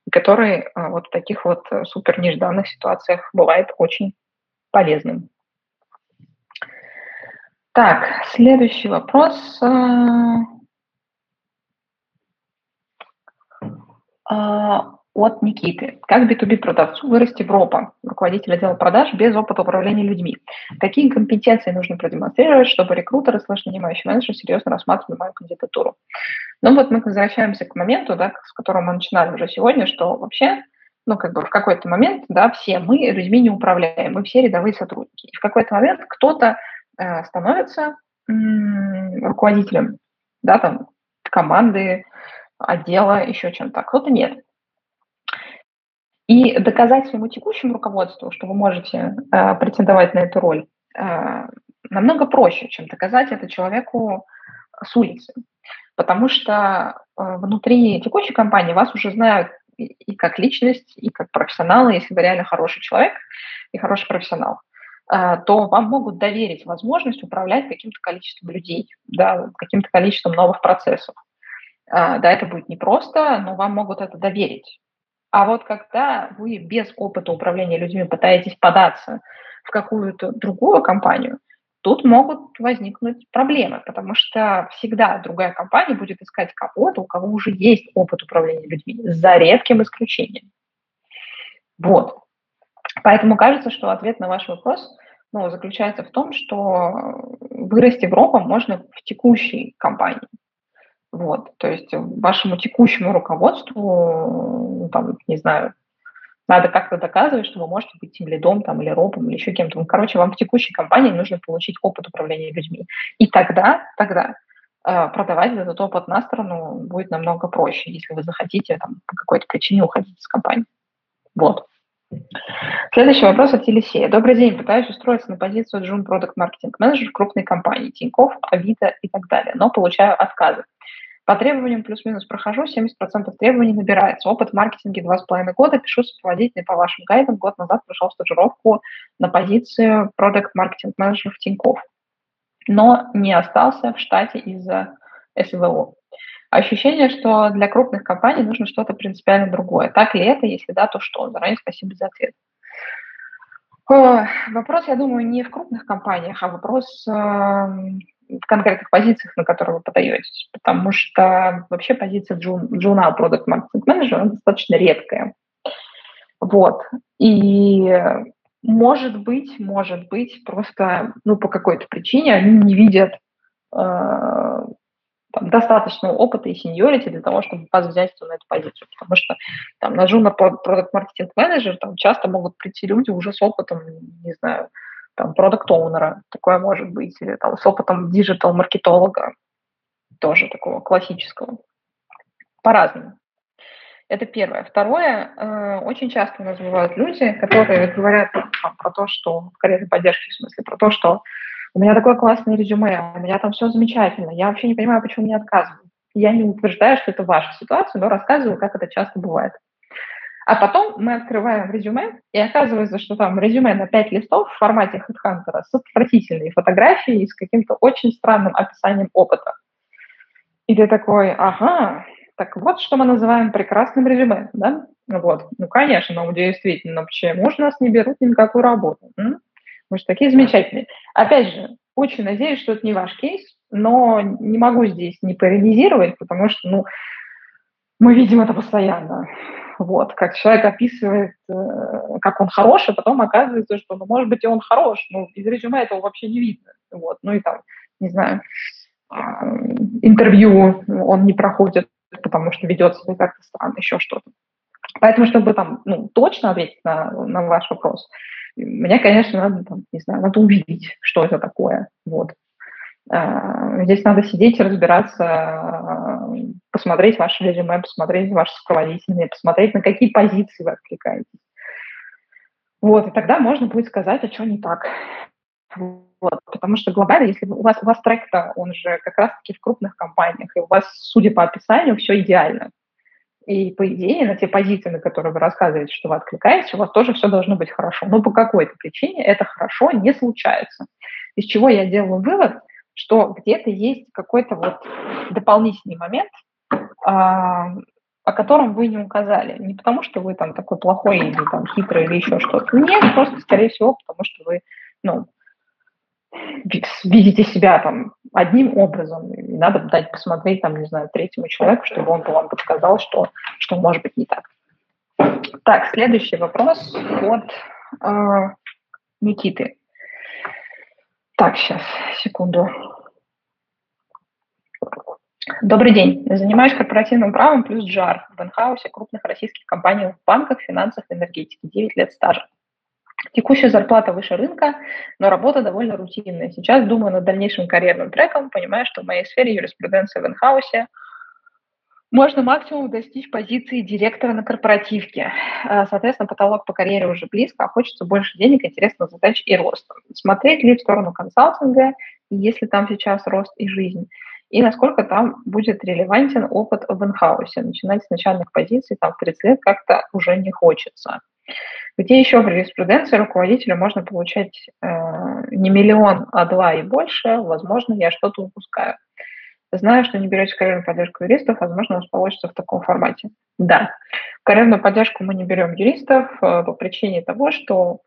и который вот в таких вот супер нежданных ситуациях бывает очень полезным. Так, следующий вопрос. От Никиты. Как би ту би-продавцу вырасти в РОПа, руководитель отдела продаж, без опыта управления людьми? Какие компетенции нужно продемонстрировать, чтобы рекрутеры, слышно-нанимающий менеджер, серьезно рассматривали мою кандидатуру? Ну вот мы возвращаемся к моменту, да, с которого мы начинали уже сегодня, что вообще, ну как бы в какой-то момент, да, все мы людьми не управляем, мы все рядовые сотрудники. И в какой-то момент кто-то э, становится м-м, руководителем, да, там, команды, отдела, еще чем-то, кто-то нет. И доказать своему текущему руководству, что вы можете э, претендовать на эту роль, э, намного проще, чем доказать это человеку с улицы. Потому что э, внутри текущей компании вас уже знают и, и как личность, и как профессионалы, если вы реально хороший человек и хороший профессионал, э, то вам могут доверить возможность управлять каким-то количеством людей, да, каким-то количеством новых процессов. Э, да, это будет непросто, но вам могут это доверить. А вот когда вы без опыта управления людьми пытаетесь податься в какую-то другую компанию, тут могут возникнуть проблемы, потому что всегда другая компания будет искать кого-то, у кого уже есть опыт управления людьми, за редким исключением. Вот. Поэтому кажется, что ответ на ваш вопрос, ну, заключается в том, что вырасти в РОПа можно в текущей компании. Вот, то есть вашему текущему руководству, там, не знаю, надо как-то доказывать, что вы можете быть тимлидом там, или ропом, или еще кем-то. Короче, вам в текущей компании нужно получить опыт управления людьми. И тогда, тогда э, продавать этот опыт на сторону будет намного проще, если вы захотите там, по какой-то причине уходить из компании. Вот. Следующий вопрос от Елисея. Добрый день, пытаюсь устроиться на позицию Junior Product Marketing Manager в крупной компании, Тинькофф, Авито и так далее, но получаю отказы. По требованиям плюс-минус прохожу, семьдесят процентов требований набирается. Опыт в маркетинге два с половиной года, пишу сопроводительный по вашим гайдам. Год назад прошел стажировку на позицию Product Marketing Manager в Тинькофф, но не остался в штате из-за СВО. Ощущение, что для крупных компаний нужно что-то принципиально другое. Так ли это? Если да, то что? Заранее спасибо за ответ. Вопрос, я думаю, не в крупных компаниях, а вопрос в конкретных позициях, на которые вы подаетесь, потому что вообще позиция джуна Product Marketing Manager достаточно редкая. Вот. И может быть, может быть, просто ну, по какой-то причине они не видят э, там, достаточного опыта и сеньорити для того, чтобы вас взять на эту позицию, потому что там, на джуна Product Marketing Manager там, часто могут прийти люди уже с опытом, не знаю, там, продакт-оунера, такое может быть, или там с опытом диджитал-маркетолога, тоже такого классического. По-разному. Это первое. Второе, э, очень часто у нас бывают люди, которые говорят там, про то, что, в карьерной поддержке, в смысле, про то, что у меня такое классное резюме, у меня там все замечательно, я вообще не понимаю, почему мне отказывают. Я не утверждаю, что это ваша ситуация, но рассказываю, как это часто бывает. А потом мы открываем резюме, и оказывается, что там резюме на пять листов в формате HeadHunter с отвратительной фотографией, с каким-то очень странным описанием опыта. И ты такой, ага, так вот, что мы называем прекрасным резюме, да? Ну вот, ну конечно, но действительно, почему же нас не берут ни на какую работу? М? Мы же такие замечательные. Опять же, очень надеюсь, что это не ваш кейс, но не могу здесь не парализировать, потому что, ну, мы видим это постоянно. Вот, как человек описывает, как он хороший, а потом оказывается, что, ну, может быть, и он хорош, но из резюме этого вообще не видно. Вот, ну и там, не знаю, интервью он не проходит, потому что ведет себя как-то странно, еще что-то. Поэтому, чтобы там, ну, точно ответить на, на ваш вопрос, мне, конечно, надо, там, не знаю, надо увидеть, что это такое. Вот. Здесь надо сидеть, разбираться, посмотреть ваше резюме, посмотреть ваши сопроводительные, посмотреть, на какие позиции вы откликаетесь. Вот, и тогда можно будет сказать, а что не так. Вот, потому что глобально, если у вас, у вас трек-то, он же как раз-таки в крупных компаниях, и у вас, судя по описанию, все идеально. И, по идее, на те позиции, на которые вы рассказываете, что вы откликаетесь, у вас тоже все должно быть хорошо. Но по какой-то причине это хорошо не случается. Из чего я делаю вывод, что где-то есть какой-то вот дополнительный момент, о котором вы не указали. Не потому, что вы там такой плохой или там хитрый или еще что-то. Нет, просто, скорее всего, потому что вы, ну, видите себя там одним образом, и надо дать посмотреть там, не знаю, третьему человеку, чтобы он вам подсказал, что, что может быть не так. Так, следующий вопрос от э, Никиты. Так, сейчас, секунду. Добрый день. Занимаюсь корпоративным правом плюс джи ар в инхаусе крупных российских компаний в банках, финансах, энергетике. девять лет стажа. Текущая зарплата выше рынка, но работа довольно рутинная. Сейчас думаю над дальнейшим карьерным треком, понимая, что в моей сфере юриспруденции в инхаусе можно максимум достичь позиции директора на корпоративке. Соответственно, потолок по карьере уже близко, а хочется больше денег, интересных задач и роста. Смотреть ли в сторону консалтинга, если там сейчас рост и жизнь, и насколько там будет релевантен опыт в инхаусе. Начинать с начальных позиций, там в тридцать лет как-то уже не хочется. Где еще в юриспруденции руководителю можно получать э, не миллион, а два и больше? Возможно, я что-то упускаю. Знаю, что не берете карьерную поддержку юристов, возможно, у вас получится в таком формате. Да, карьерную поддержку мы не берем юристов э, по причине того, что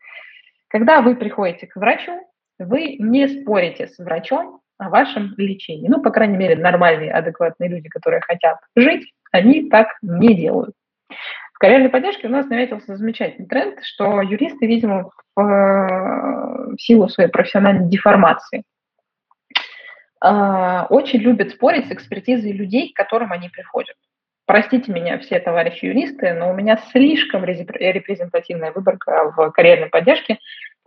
когда вы приходите к врачу, вы не спорите с врачом о вашем лечении. Ну, по крайней мере, нормальные, адекватные люди, которые хотят жить, они так не делают. В карьерной поддержке у нас наметился замечательный тренд, что юристы, видимо, в, в силу своей профессиональной деформации э, очень любят спорить с экспертизой людей, к которым они приходят. Простите меня, все товарищи юристы, но у меня слишком репрезентативная выборка в карьерной поддержке.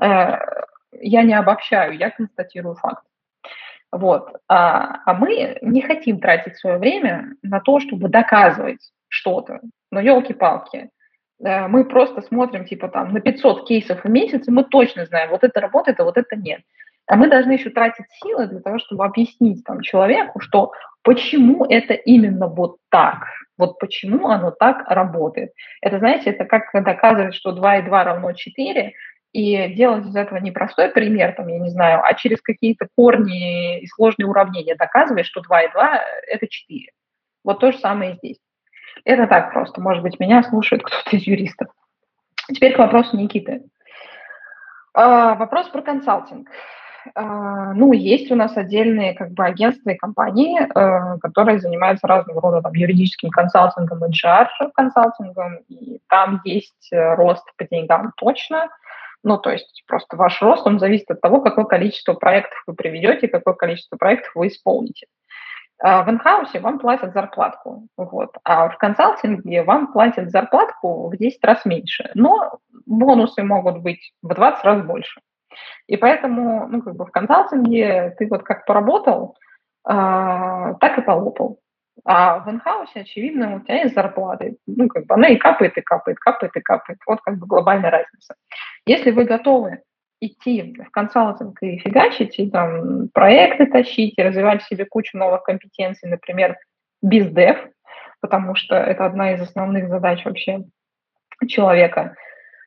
Э, я не обобщаю, я констатирую факт. Вот. А, а мы не хотим тратить свое время на то, чтобы доказывать что-то. Но елки-палки, мы просто смотрим типа там на пятьсот кейсов в месяц, и мы точно знаем, вот это работает, а вот это нет. А мы должны еще тратить силы для того, чтобы объяснить там человеку, что почему это именно вот так, вот почему оно так работает. Это, знаете, это как доказывать, что два и два равно четыре, и делать из этого не простой пример, там, я не знаю, а через какие-то корни и сложные уравнения доказывать, что два и два – это четыре. Вот то же самое и здесь. Это так просто. Может быть, меня слушает кто-то из юристов. Теперь к вопросу Никиты. А, вопрос про консалтинг. А, ну, есть у нас отдельные как бы агентства и компании, а, которые занимаются разного рода там, юридическим консалтингом и джи ар-консалтингом, и там есть рост по деньгам точно. Ну, то есть просто ваш рост, он зависит от того, какое количество проектов вы приведете, какое количество проектов вы исполните. В инхаусе вам платят зарплатку, вот, а в консалтинге вам платят зарплатку в десять раз меньше, но бонусы могут быть в двадцать раз больше. И поэтому, ну, как бы в консалтинге ты вот как поработал, э, так и полопал. А в инхаусе, очевидно, у тебя есть зарплата, ну, как бы она и капает, и капает, капает, и капает. Вот как бы глобальная разница. Если вы готовы идти в консалтинг и фигачить, и там проекты тащить, и развивать в себе кучу новых компетенций, например, бизнес-дев, потому что это одна из основных задач вообще человека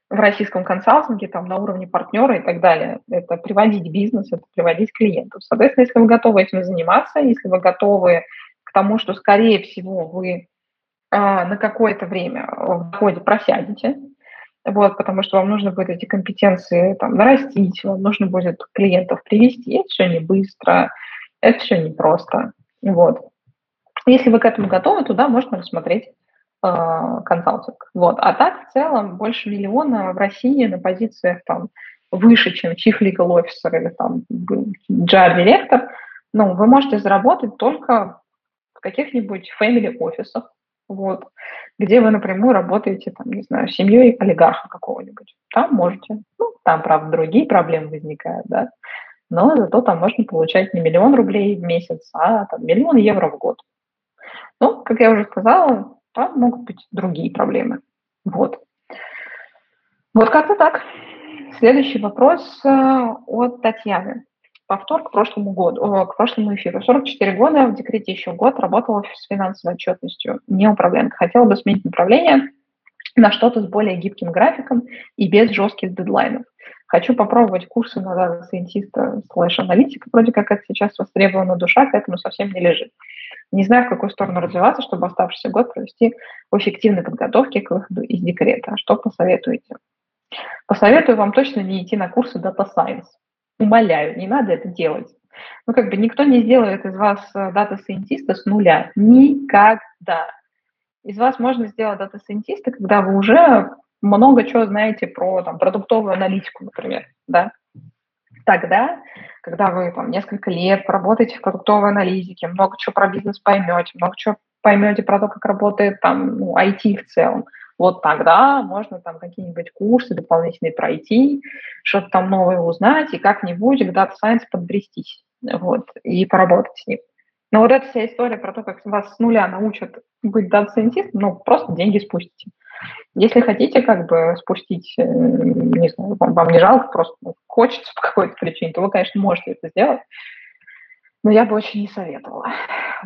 в российском консалтинге, там на уровне партнера и так далее. Это приводить бизнес, это приводить клиентов. Соответственно, если вы готовы этим заниматься, если вы готовы к тому, что, скорее всего, вы э, на какое-то время в доходе просядете, вот, потому что вам нужно будет эти компетенции там, нарастить, вам нужно будет клиентов привести. Это все не быстро, это все непросто. Вот. Если вы к этому готовы, туда можно рассмотреть э, консалтинг. Вот. А так, в целом, больше миллиона в России на позициях там, выше, чем Chief Legal Officer или там, джи ар-директор, ну, вы можете заработать только в каких-нибудь family офисах, вот, где вы напрямую работаете, там, не знаю, с семьей олигарха какого-нибудь. Там можете, ну, там, правда, другие проблемы возникают, да, но зато там можно получать не миллион рублей в месяц, а там, миллион евро в год. Ну, как я уже сказала, там могут быть другие проблемы. Вот. Вот как-то так. Следующий вопрос от Татьяны. Повтор к прошлому году, к прошлому эфиру. сорок четыре года, в декрете еще год, работала с финансовой отчетностью, не управленка. Хотела бы сменить направление на что-то с более гибким графиком и без жестких дедлайнов. Хочу попробовать курсы на сайентиста слэш аналитика, вроде как это сейчас востребована душа, к этому совсем не лежит. Не знаю, в какую сторону развиваться, чтобы оставшийся год провести в эффективной подготовке к выходу из декрета. Что посоветуете? Посоветую вам точно не идти на курсы Data Science. Умоляю, не надо это делать. Ну, как бы никто не сделает из вас дата-сайентиста с нуля. Никогда. Из вас можно сделать дата-сайентиста, когда вы уже много чего знаете про там, продуктовую аналитику, например. Да? Тогда, когда вы там, несколько лет поработаете в продуктовой аналитике, много чего про бизнес поймете, много чего поймете про то, как работает там, ну, ай ти в целом. Вот тогда можно там какие-нибудь курсы дополнительные пройти, что-то там новое узнать и как-нибудь к Data Science подбрестись, вот, и поработать с ним. Но вот эта вся история про то, как вас с нуля научат быть Data Scientist, ну, просто деньги спустите. Если хотите как бы спустить, не знаю, вам, вам не жалко, просто ну, хочется по какой-то причине, то вы, конечно, можете это сделать, но я бы очень не советовала.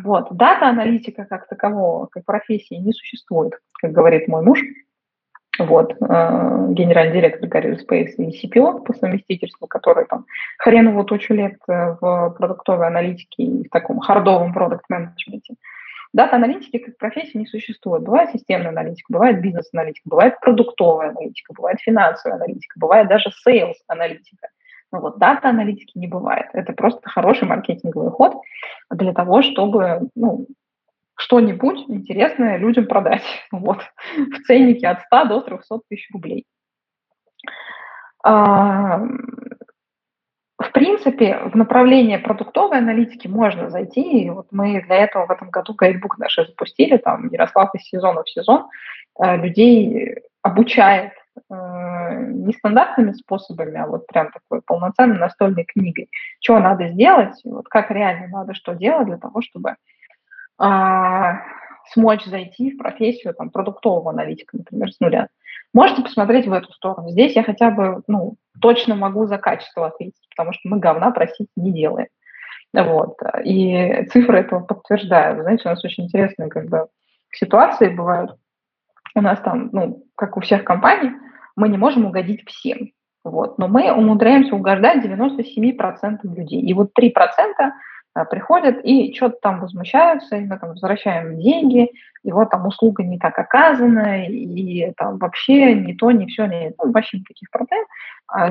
Вот, дата-аналитика как такового, как профессии, не существует, как говорит мой муж, вот, э, генеральный директор Career Space и си пи о по совместительству, который там хреново тучу лет в продуктовой аналитике и в таком хардовом продакт-менеджменте. Дата-аналитики как профессии не существует. Бывает системная аналитика, бывает бизнес-аналитика, бывает продуктовая аналитика, бывает финансовая аналитика, бывает даже сейлс-аналитика. Ну вот, дата-аналитики не бывает. Это просто хороший маркетинговый ход для того, чтобы ну, что-нибудь интересное людям продать. Вот. В ценнике от ста до трёхсот тысяч рублей. А, в принципе, в направление продуктовой аналитики можно зайти. И вот мы для этого в этом году гайдбук наш запустили. Там Ярослав из сезона в сезон людей обучает нестандартными способами, а вот прям такой полноценной настольной книгой. Чего надо сделать, вот как реально надо что делать для того, чтобы э, смочь зайти в профессию там, продуктового аналитика, например, с нуля. Можете посмотреть в эту сторону. Здесь я хотя бы ну, точно могу за качество ответить, потому что мы говна просить не делаем. Вот. И цифры этого подтверждают. Вы знаете, у нас очень интересные как бы, ситуации бывают. У нас там, ну, как у всех компаний, мы не можем угодить всем. Вот. Но мы умудряемся угождать девяносто семь процентов людей. И вот три процента приходят и что-то там возмущаются, и мы там возвращаем деньги, и вот там услуга не так оказана, и там вообще не то, не все, не, ну, вообще никаких проблем,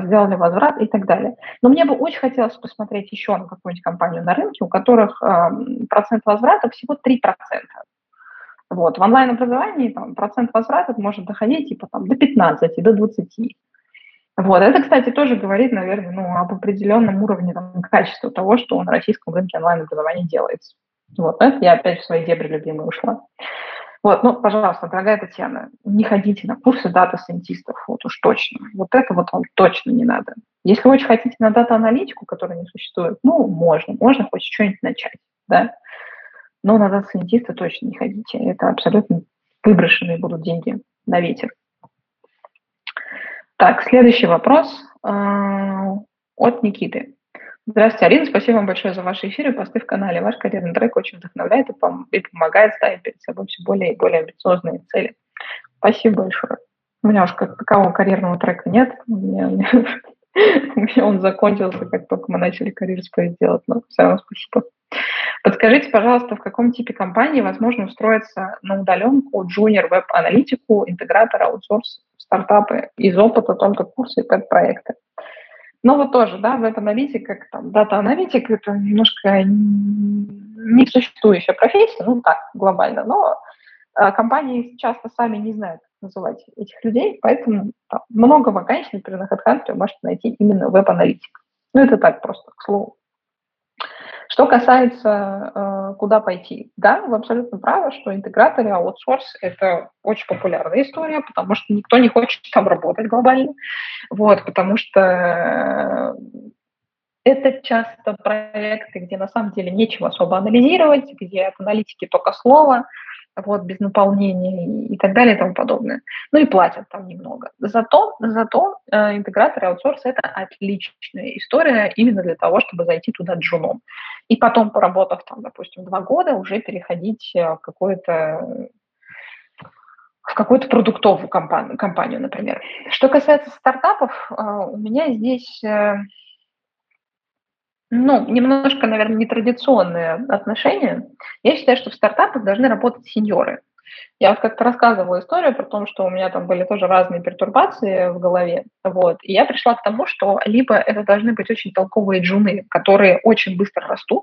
сделали возврат и так далее. Но мне бы очень хотелось посмотреть еще на какую-нибудь компанию на рынке, у которых э, процент возврата всего три процента. Вот. В онлайн-образовании там, процент возврата может доходить типа, там, до пятнадцати, до двадцати. Вот. Это, кстати, тоже говорит, наверное, ну, об определенном уровне там, качества того, что на российском рынке онлайн-образования делается. Вот. Это я опять в свои дебри любимые ушла. Вот. Ну, пожалуйста, дорогая Татьяна, не ходите на курсы дата-сайентистов, вот уж точно. Вот это вот вам точно не надо. Если вы очень хотите на дата-аналитику, которая не существует, ну, можно, можно хоть что-нибудь начать, да. Но на дата-сайентиста точно не ходите. Это абсолютно выброшенные будут деньги на ветер. Так, следующий вопрос от Никиты. Здравствуйте, Арина. Спасибо вам большое за ваши эфиры, посты в канале. Ваш карьерный трек очень вдохновляет и помогает ставить перед собой все более и более амбициозные цели. Спасибо большое. У меня уж как такового карьерного трека нет. У меня, у меня, у меня он закончился, как только мы начали карьеру делать. Но все равно спасибо. Подскажите, пожалуйста, в каком типе компании возможно устроиться на удаленку, джуниор, веб-аналитику, интегратор, аутсорс, стартапы из опыта, только курсы и пэт-проекты? Ну вот тоже, да, веб-аналитик, как там, дата-аналитик, это немножко несуществующая профессия, ну так, глобально, но компании часто сами не знают, как называть этих людей, поэтому там, много вакансий, например, на HeadHunter вы можете найти именно веб-аналитик. Ну это так просто, к слову. Что касается, куда пойти, да, вы абсолютно правы, что интеграторы, аутсорс – это очень популярная история, потому что никто не хочет там работать глобально, вот, потому что это часто проекты, где на самом деле нечего особо анализировать, где от аналитики только слово, вот, без наполнения и так далее и тому подобное. Ну и платят там немного. Зато, зато э, интеграторы, аутсорс – это отличная история именно для того, чтобы зайти туда джуном. И потом, поработав там, допустим, два года, уже переходить в какое-то... в какую-то продуктовую компанию, компанию, например. Что касается стартапов, э, у меня здесь... Э, Ну, немножко, наверное, нетрадиционные отношения. Я считаю, что в стартапах должны работать сеньоры. Я вот как-то рассказывала историю про то, что у меня там были тоже разные пертурбации в голове. Вот. И я пришла к тому, что либо это должны быть очень толковые джуны, которые очень быстро растут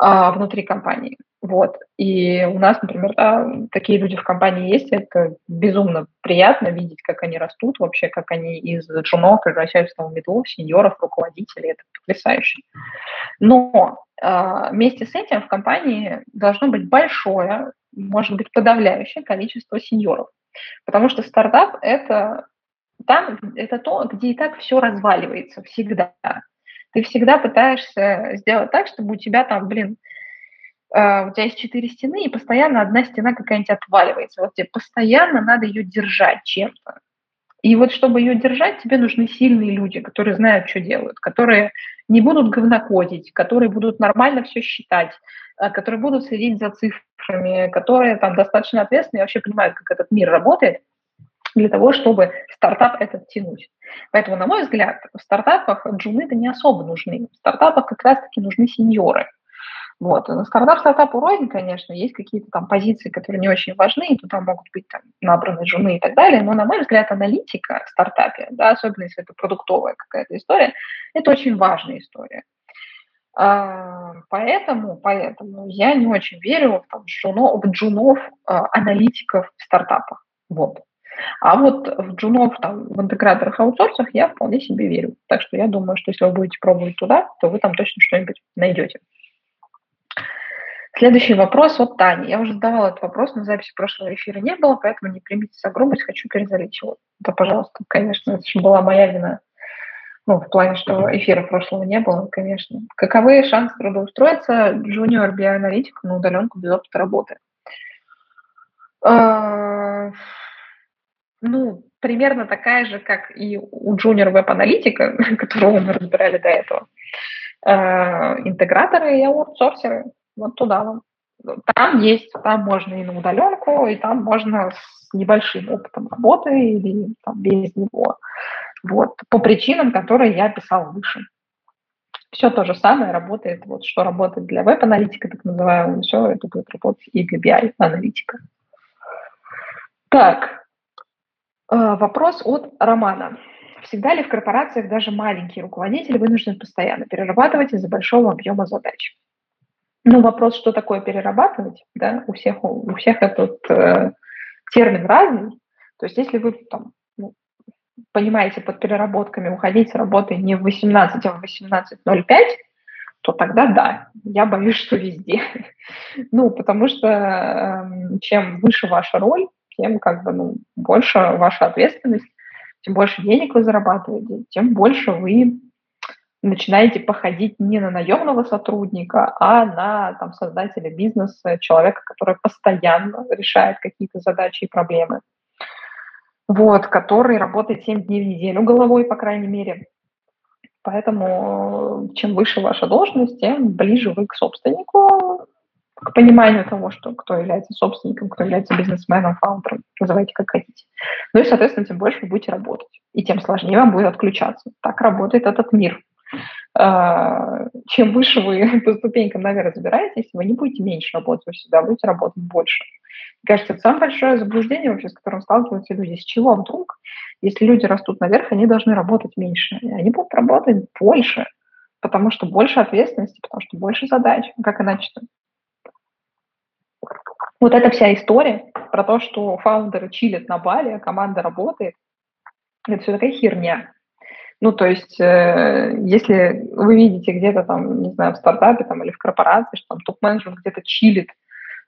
а, внутри компании. Вот. И у нас, например, да, такие люди в компании есть. Это безумно приятно видеть, как они растут, вообще, как они из джунов превращаются в мидлов, сеньоров, руководителей. Это потрясающе. Но э, вместе с этим в компании должно быть большое, может быть, подавляющее количество сеньоров. Потому что стартап – это там, это то, где и так все разваливается всегда. Ты всегда пытаешься сделать так, чтобы у тебя там, блин, Uh, у тебя есть четыре стены, и постоянно одна стена какая-нибудь отваливается. Вот тебе постоянно надо ее держать чем-то. И вот чтобы ее держать, тебе нужны сильные люди, которые знают, что делают, которые не будут говнокодить, которые будут нормально все считать, которые будут следить за цифрами, которые там достаточно ответственные и вообще понимают, как этот мир работает, для того, чтобы стартап этот тянуть. Поэтому, на мой взгляд, в стартапах джуны-то не особо нужны. В стартапах как раз-таки нужны сеньоры. Вот. Стартап-стартап урознь, конечно, есть какие-то там позиции, которые не очень важны, и туда могут быть там набраны жены и так далее, но, на мой взгляд, аналитика в стартапе, да, особенно если это продуктовая какая-то история, это очень важная история. А, поэтому, поэтому я не очень верю в, там, джунов, в джунов, а, аналитиков в стартапах. Вот. А вот в джунов, там, в интеграторах, аутсорсах я вполне себе верю. Так что я думаю, что если вы будете пробовать туда, то вы там точно что-нибудь найдете. Следующий вопрос от Тани. Я уже задавала этот вопрос, но записи прошлого эфира не было, поэтому не примите за грубость, хочу перезалить его. Да, пожалуйста, конечно, это же была моя вина. Ну, в плане, что эфира прошлого не было, конечно. Каковы шансы трудоустроиться junior биоаналитик на удаленку без опыта работы? Ну, примерно такая же, как и у junior веб-аналитика, которого мы разбирали до этого. Интеграторы и аутсорсеры. Вот туда вам. Там есть, там можно и на удаленку, и там можно с небольшим опытом работы или там, без него. Вот. По причинам, которые я писала выше. Все то же самое работает, вот что работает для веб-аналитика, так называемого, все это будет работать и для би ай-аналитика. Так, вопрос от Романа. Всегда ли в корпорациях даже маленькие руководители вынуждены постоянно перерабатывать из-за большого объема задач? Ну, вопрос, что такое перерабатывать, да, у всех, у всех этот э, термин разный. То есть если вы там, ну, понимаете под переработками уходить с работы не в восемнадцать, а в восемнадцать ноль пять, то тогда да, я боюсь, что везде. Ну, потому что э, чем выше ваша роль, тем как бы, ну, больше ваша ответственность, тем больше денег вы зарабатываете, тем больше вы... начинаете походить не на наемного сотрудника, а на там, создателя бизнеса, человека, который постоянно решает какие-то задачи и проблемы, вот, который работает семь дней в неделю головой, по крайней мере. Поэтому чем выше ваша должность, тем ближе вы к собственнику, к пониманию того, что кто является собственником, кто является бизнесменом, фаундером, называйте как хотите. Ну и, соответственно, тем больше вы будете работать, и тем сложнее вам будет отключаться. Так работает этот мир. Чем выше вы по ступенькам наверх забираетесь, вы не будете меньше работать у себя, будете работать больше. Мне кажется, это самое большое заблуждение вообще, с которым сталкиваются люди. С чего вдруг, если люди растут наверх, они должны работать меньше. И они будут работать больше, потому что больше ответственности, потому что больше задач. Как иначе-то? Вот эта вся история про то, что фаундеры чилят на Бали, а команда работает, это все такая херня. Ну, то есть, э, если вы видите где-то там, не знаю, в стартапе там, или в корпорации, что там топ-менеджмент где-то чилит,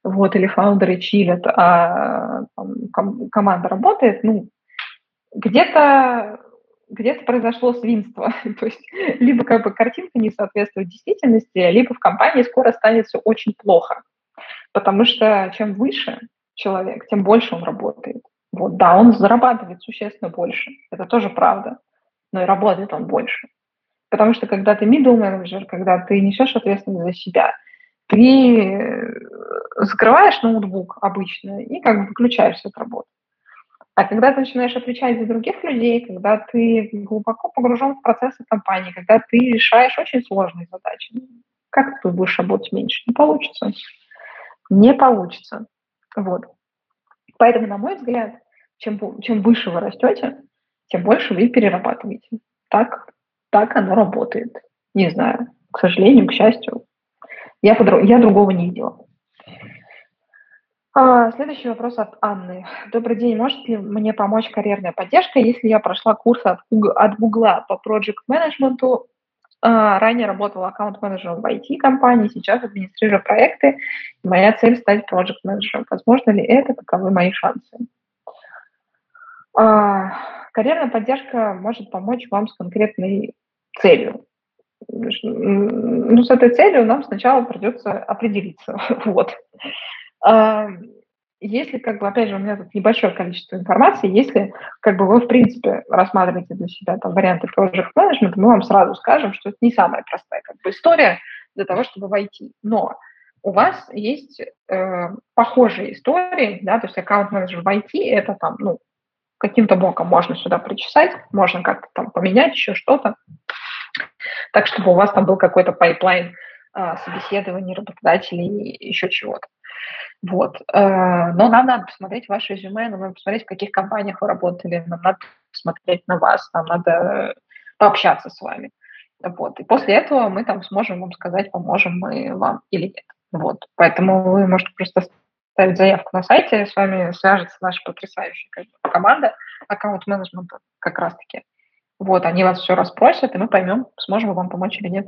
вот, или фаундеры чилят, а там, ком- команда работает, ну, где-то, где-то произошло свинство. То есть либо как бы картинка не соответствует действительности, либо в компании скоро станет все очень плохо. Потому что чем выше человек, тем больше он работает. Вот, да, он зарабатывает существенно больше, это тоже правда, но и работает он больше. Потому что когда ты middle manager, когда ты несешь ответственность за себя, ты закрываешь ноутбук обычно и как бы выключаешься от работы. А когда ты начинаешь отвечать за других людей, когда ты глубоко погружен в процессы компании, когда ты решаешь очень сложные задачи, как ты будешь работать меньше? Не получится. Не получится. Вот. Поэтому, на мой взгляд, чем, чем выше вы растете, тем больше вы перерабатываете. Так, так оно работает. Не знаю, к сожалению, к счастью. Я, подруг, я другого не видела. А, следующий вопрос от Анны. Добрый день, может ли мне помочь карьерная поддержка, если я прошла курсы от, от Google по проджект-менеджменту? А, ранее работала аккаунт-менеджером в ай ти-компании, сейчас администрирую проекты. Моя цель стать проджект-менеджером. Возможно ли это? Каковы мои шансы? А, карьерная поддержка может помочь вам с конкретной целью. Ну, с этой целью нам сначала придется определиться. Вот. Если, как бы, опять же, у меня тут небольшое количество информации, если, как бы, вы, в принципе, рассматриваете для себя там варианты project management, мы вам сразу скажем, что это не самая простая, как бы, история для того, чтобы войти. Но у вас есть э, похожие истории, да, то есть аккаунт-менеджер в ай ти, это там, ну, каким-то боком можно сюда причесать, можно как-то там поменять еще что-то. Так, чтобы у вас там был какой-то пайплайн э, собеседований, работодателей, еще чего-то. Вот. Э, но нам надо посмотреть ваше резюме, нам надо посмотреть, в каких компаниях вы работали, нам надо посмотреть на вас, нам надо пообщаться с вами. Вот. И после этого мы там сможем вам сказать, поможем мы вам или нет. Вот. Поэтому вы можете просто ставить заявку на сайте, с вами свяжется наша потрясающая команда аккаунт-менеджмента как раз-таки. Вот, они вас все расспросят, и мы поймем, сможем мы вам помочь или нет.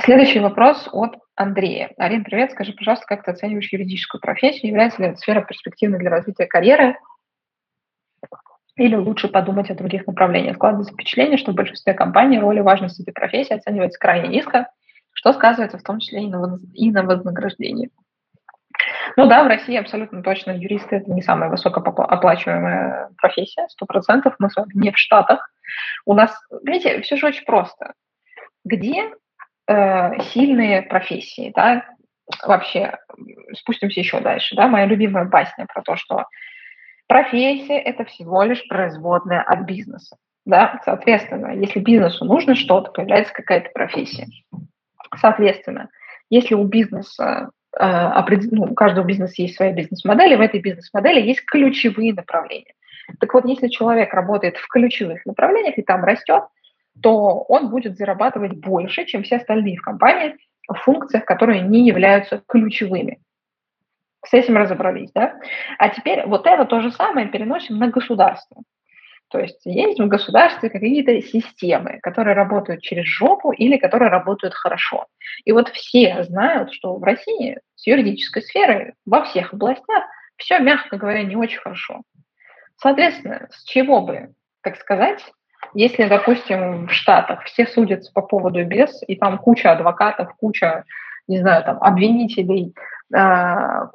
Следующий вопрос от Андрея. Арина, привет, скажи, пожалуйста, как ты оцениваешь юридическую профессию? Является ли эта сфера перспективной для развития карьеры? Или лучше подумать о других направлениях? Складывается впечатление, что в большинстве компаний роль и важность этой профессии оценивается крайне низко, что сказывается в том числе и на вознаграждении. Ну да, в России абсолютно точно юристы – это не самая высокооплачиваемая профессия, сто процентов. Мы с вами не в Штатах. У нас, видите, все же очень просто. Где э, сильные профессии, да, вообще, спустимся еще дальше, да, моя любимая басня про то, что профессия – это всего лишь производная от бизнеса, да, соответственно, если бизнесу нужно что-то, появляется какая-то профессия. Соответственно, если у бизнеса Ну, у каждого бизнеса есть своя бизнес-модель, и в этой бизнес-модели есть ключевые направления. Так вот, если человек работает в ключевых направлениях и там растет, то он будет зарабатывать больше, чем все остальные в компании в функциях, которые не являются ключевыми. С этим разобрались, да? А теперь вот это то же самое переносим на государство. То есть есть в государстве какие-то системы, которые работают через жопу или которые работают хорошо. И вот все знают, что в России с юридической сферой во всех областях все, мягко говоря, не очень хорошо. Соответственно, с чего бы, так сказать, если, допустим, в Штатах все судятся по поводу и без, и там куча адвокатов, куча, не знаю, там, обвинителей,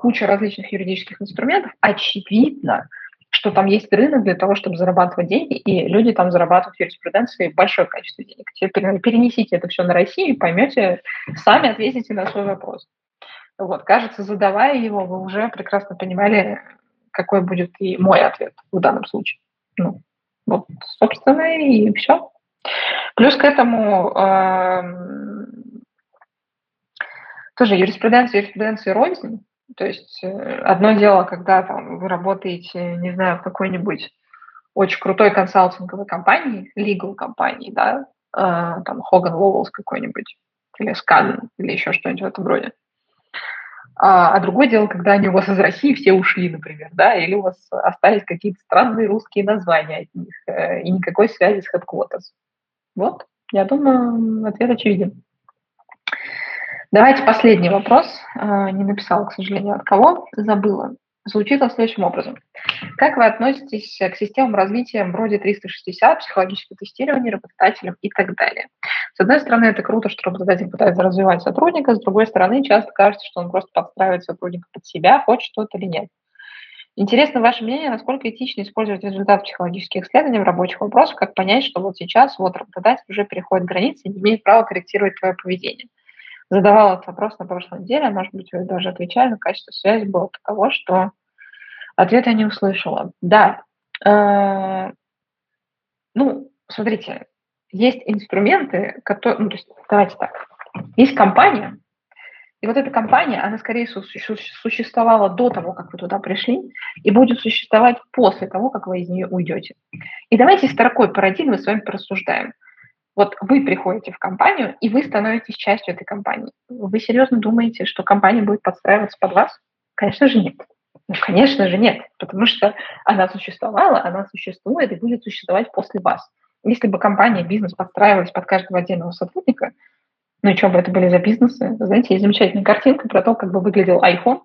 куча различных юридических инструментов, очевидно, что там есть рынок для того, чтобы зарабатывать деньги, и люди там зарабатывают юриспруденцией большое количество денег. Перенесите это все на Россию и поймете, сами ответите на свой вопрос. Вот, кажется, задавая его, вы уже прекрасно понимали, какой будет и мой ответ в данном случае. Ну, вот, собственно, и все. Плюс к этому тоже юриспруденция, юриспруденция рознь. То есть одно дело, когда там, вы работаете, не знаю, в какой-нибудь очень крутой консалтинговой компании, legal компании, да, э, там Hogan Lovells какой-нибудь, или Skadden, или еще что-нибудь в этом роде. А, а другое дело, когда они у вас из России все ушли, например, да, или у вас остались какие-то странные русские названия от них, э, и никакой связи с headquarters. Вот, Я думаю, ответ очевиден. Давайте последний вопрос. Не написала, к сожалению, от кого. Забыла. Звучит он следующим образом. Как вы относитесь к системам развития вроде триста шестьдесят, психологического тестирования, работодателям и так далее? С одной стороны, это круто, что работодатель пытается развивать сотрудника, с другой стороны, часто кажется, что он просто подстраивает сотрудника под себя, хочет что-то или нет. Интересно ваше мнение, насколько этично использовать результаты психологических исследований в рабочих вопросах, как понять, что вот сейчас вот работодатель уже переходит границы и не имеет права корректировать твое поведение. Задавала этот вопрос на прошлой неделе, может быть, вы даже отвечали, но качество связи было таково, что ответ я не услышала. Да, ну, смотрите, есть инструменты, которые, ну, то есть, давайте так, есть компания, и вот эта компания, она скорее существовала до того, как вы туда пришли, и будет существовать после того, как вы из нее уйдете. И давайте с такой парадигмой с вами порассуждаем. Вот вы приходите в компанию, и вы становитесь частью этой компании. Вы серьезно думаете, что компания будет подстраиваться под вас? Конечно же, нет. Ну, конечно же, нет, потому что она существовала, она существует и будет существовать после вас. Если бы компания, бизнес подстраивалась под каждого отдельного сотрудника, ну и что бы это были за бизнесы? Знаете, есть замечательная картинка про то, как бы выглядел iPhone,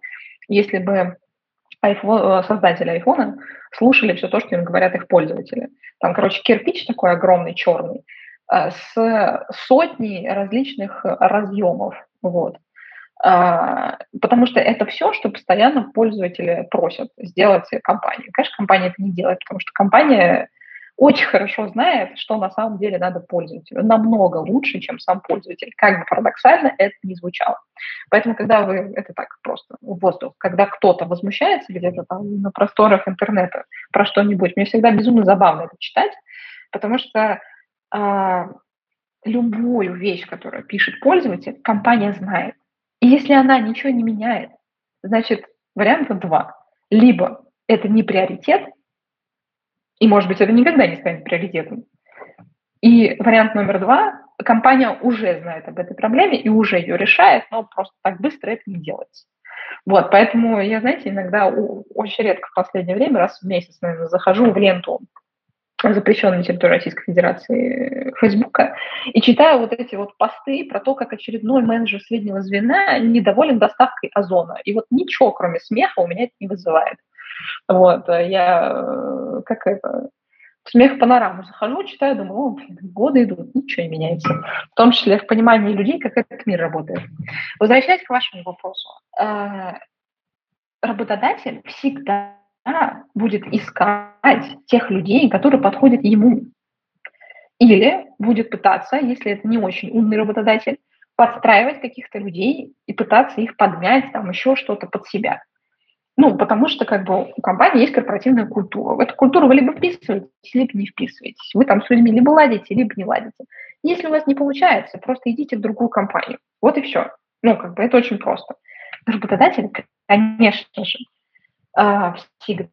если бы iPhone, создатели iPhone слушали все то, что им говорят их пользователи. Там, короче, кирпич такой огромный, черный, с сотней различных разъемов. Вот. Потому что это все, что постоянно пользователи просят сделать компанию. Конечно, компания это не делает, потому что компания очень хорошо знает, что на самом деле надо пользователю. Намного лучше, чем сам пользователь. Как бы парадоксально это ни звучало. Поэтому, когда вы, это так просто, в воздух, когда кто-то возмущается где-то там на просторах интернета про что-нибудь, мне всегда безумно забавно это читать, потому что любую вещь, которую пишет пользователь, компания знает. И если она ничего не меняет, значит, варианта два. Либо это не приоритет, и, может быть, это никогда не станет приоритетом. И вариант номер два. Компания уже знает об этой проблеме и уже ее решает, но просто так быстро это не делается. Вот, поэтому я, знаете, иногда, очень редко в последнее время, раз в месяц, наверное, захожу в ленту запрещенной на территории Российской Федерации Фейсбука, и читаю вот эти вот посты про то, как очередной менеджер среднего звена недоволен доставкой Озона. И вот ничего, кроме смеха, у меня это не вызывает. Вот, я как это, в смех-панораму захожу, читаю, думаю, о, блин, годы идут, ничего не меняется. В том числе в понимании людей, как этот мир работает. Возвращаясь к вашему вопросу. Работодатель всегда будет искать тех людей, которые подходят ему. Или будет пытаться, если это не очень умный работодатель, подстраивать каких-то людей и пытаться их подмять, там, еще что-то под себя. Ну, потому что, как бы, у компании есть корпоративная культура. В эту культуру вы либо вписываетесь, либо не вписываетесь. Вы там с людьми либо ладите, либо не ладите. Если у вас не получается, просто идите в другую компанию. Вот и все. Ну, как бы, это очень просто. Работодатель, конечно же, всегда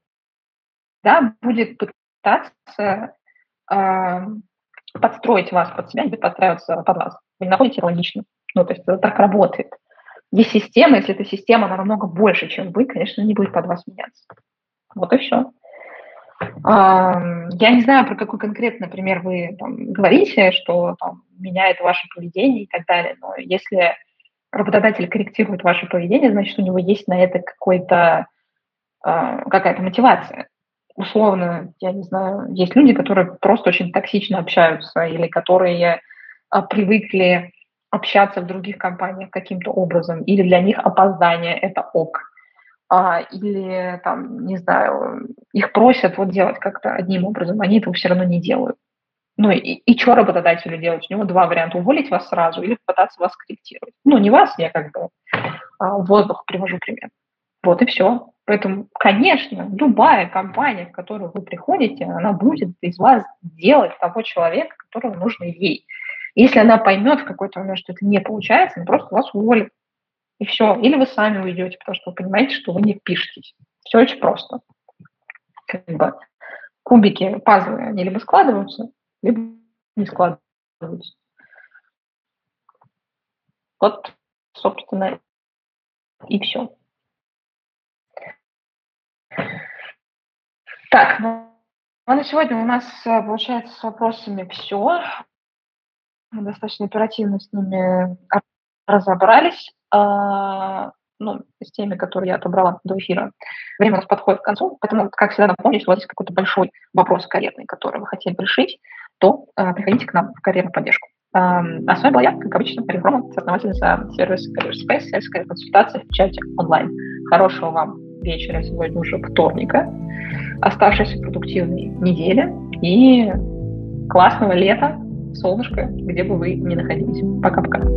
будет пытаться э, подстроить вас под себя, будет подстраиваться под вас. Вы не находите логично. Ну, то есть это так работает. Есть система, если эта система, она намного больше, чем вы, конечно, не будет под вас меняться. Вот и все. Э, я не знаю, про какой конкретно, например, вы там, говорите, что там, меняет ваше поведение и так далее, но если работодатель корректирует ваше поведение, значит, у него есть на это какой-то какая-то мотивация. Условно, я не знаю, есть люди, которые просто очень токсично общаются или которые привыкли общаться в других компаниях каким-то образом, или для них опоздание – это ок. Или, там, не знаю, их просят вот делать как-то одним образом, они этого все равно не делают. Ну и, и что работодателю делать? У него два варианта – уволить вас сразу или попытаться вас корректировать. Ну, не вас, я как бы в воздух привожу пример. Вот и все. Поэтому, конечно, любая компания, в которую вы приходите, она будет из вас делать того человека, которого нужно ей. Если она поймет в какой-то момент, что это не получается, она просто вас уволит. И все. Или вы сами уйдете, потому что вы понимаете, что вы не впишетесь. Все очень просто. Как бы кубики, пазлы, они либо складываются, либо не складываются. Вот, собственно, и все. Так, ну, а на сегодня у нас, получается, с вопросами все. достаточно оперативно с ними разобрались, э, ну, с теми, которые я отобрала до эфира. Время у нас подходит к концу, поэтому, как всегда, напомню, если у вас есть какой-то большой вопрос карьерный, который вы хотели бы решить, то э, приходите к нам в карьерную поддержку. Э, а с вами была я, как обычно, Арина Хромова, соосновательница сервиса Career Space, сельская консультация в чате онлайн. Хорошего вам вечера, сегодня уже вторника, оставшейся продуктивной недели и классного лета, солнышко, где бы вы ни находились. Пока-пока.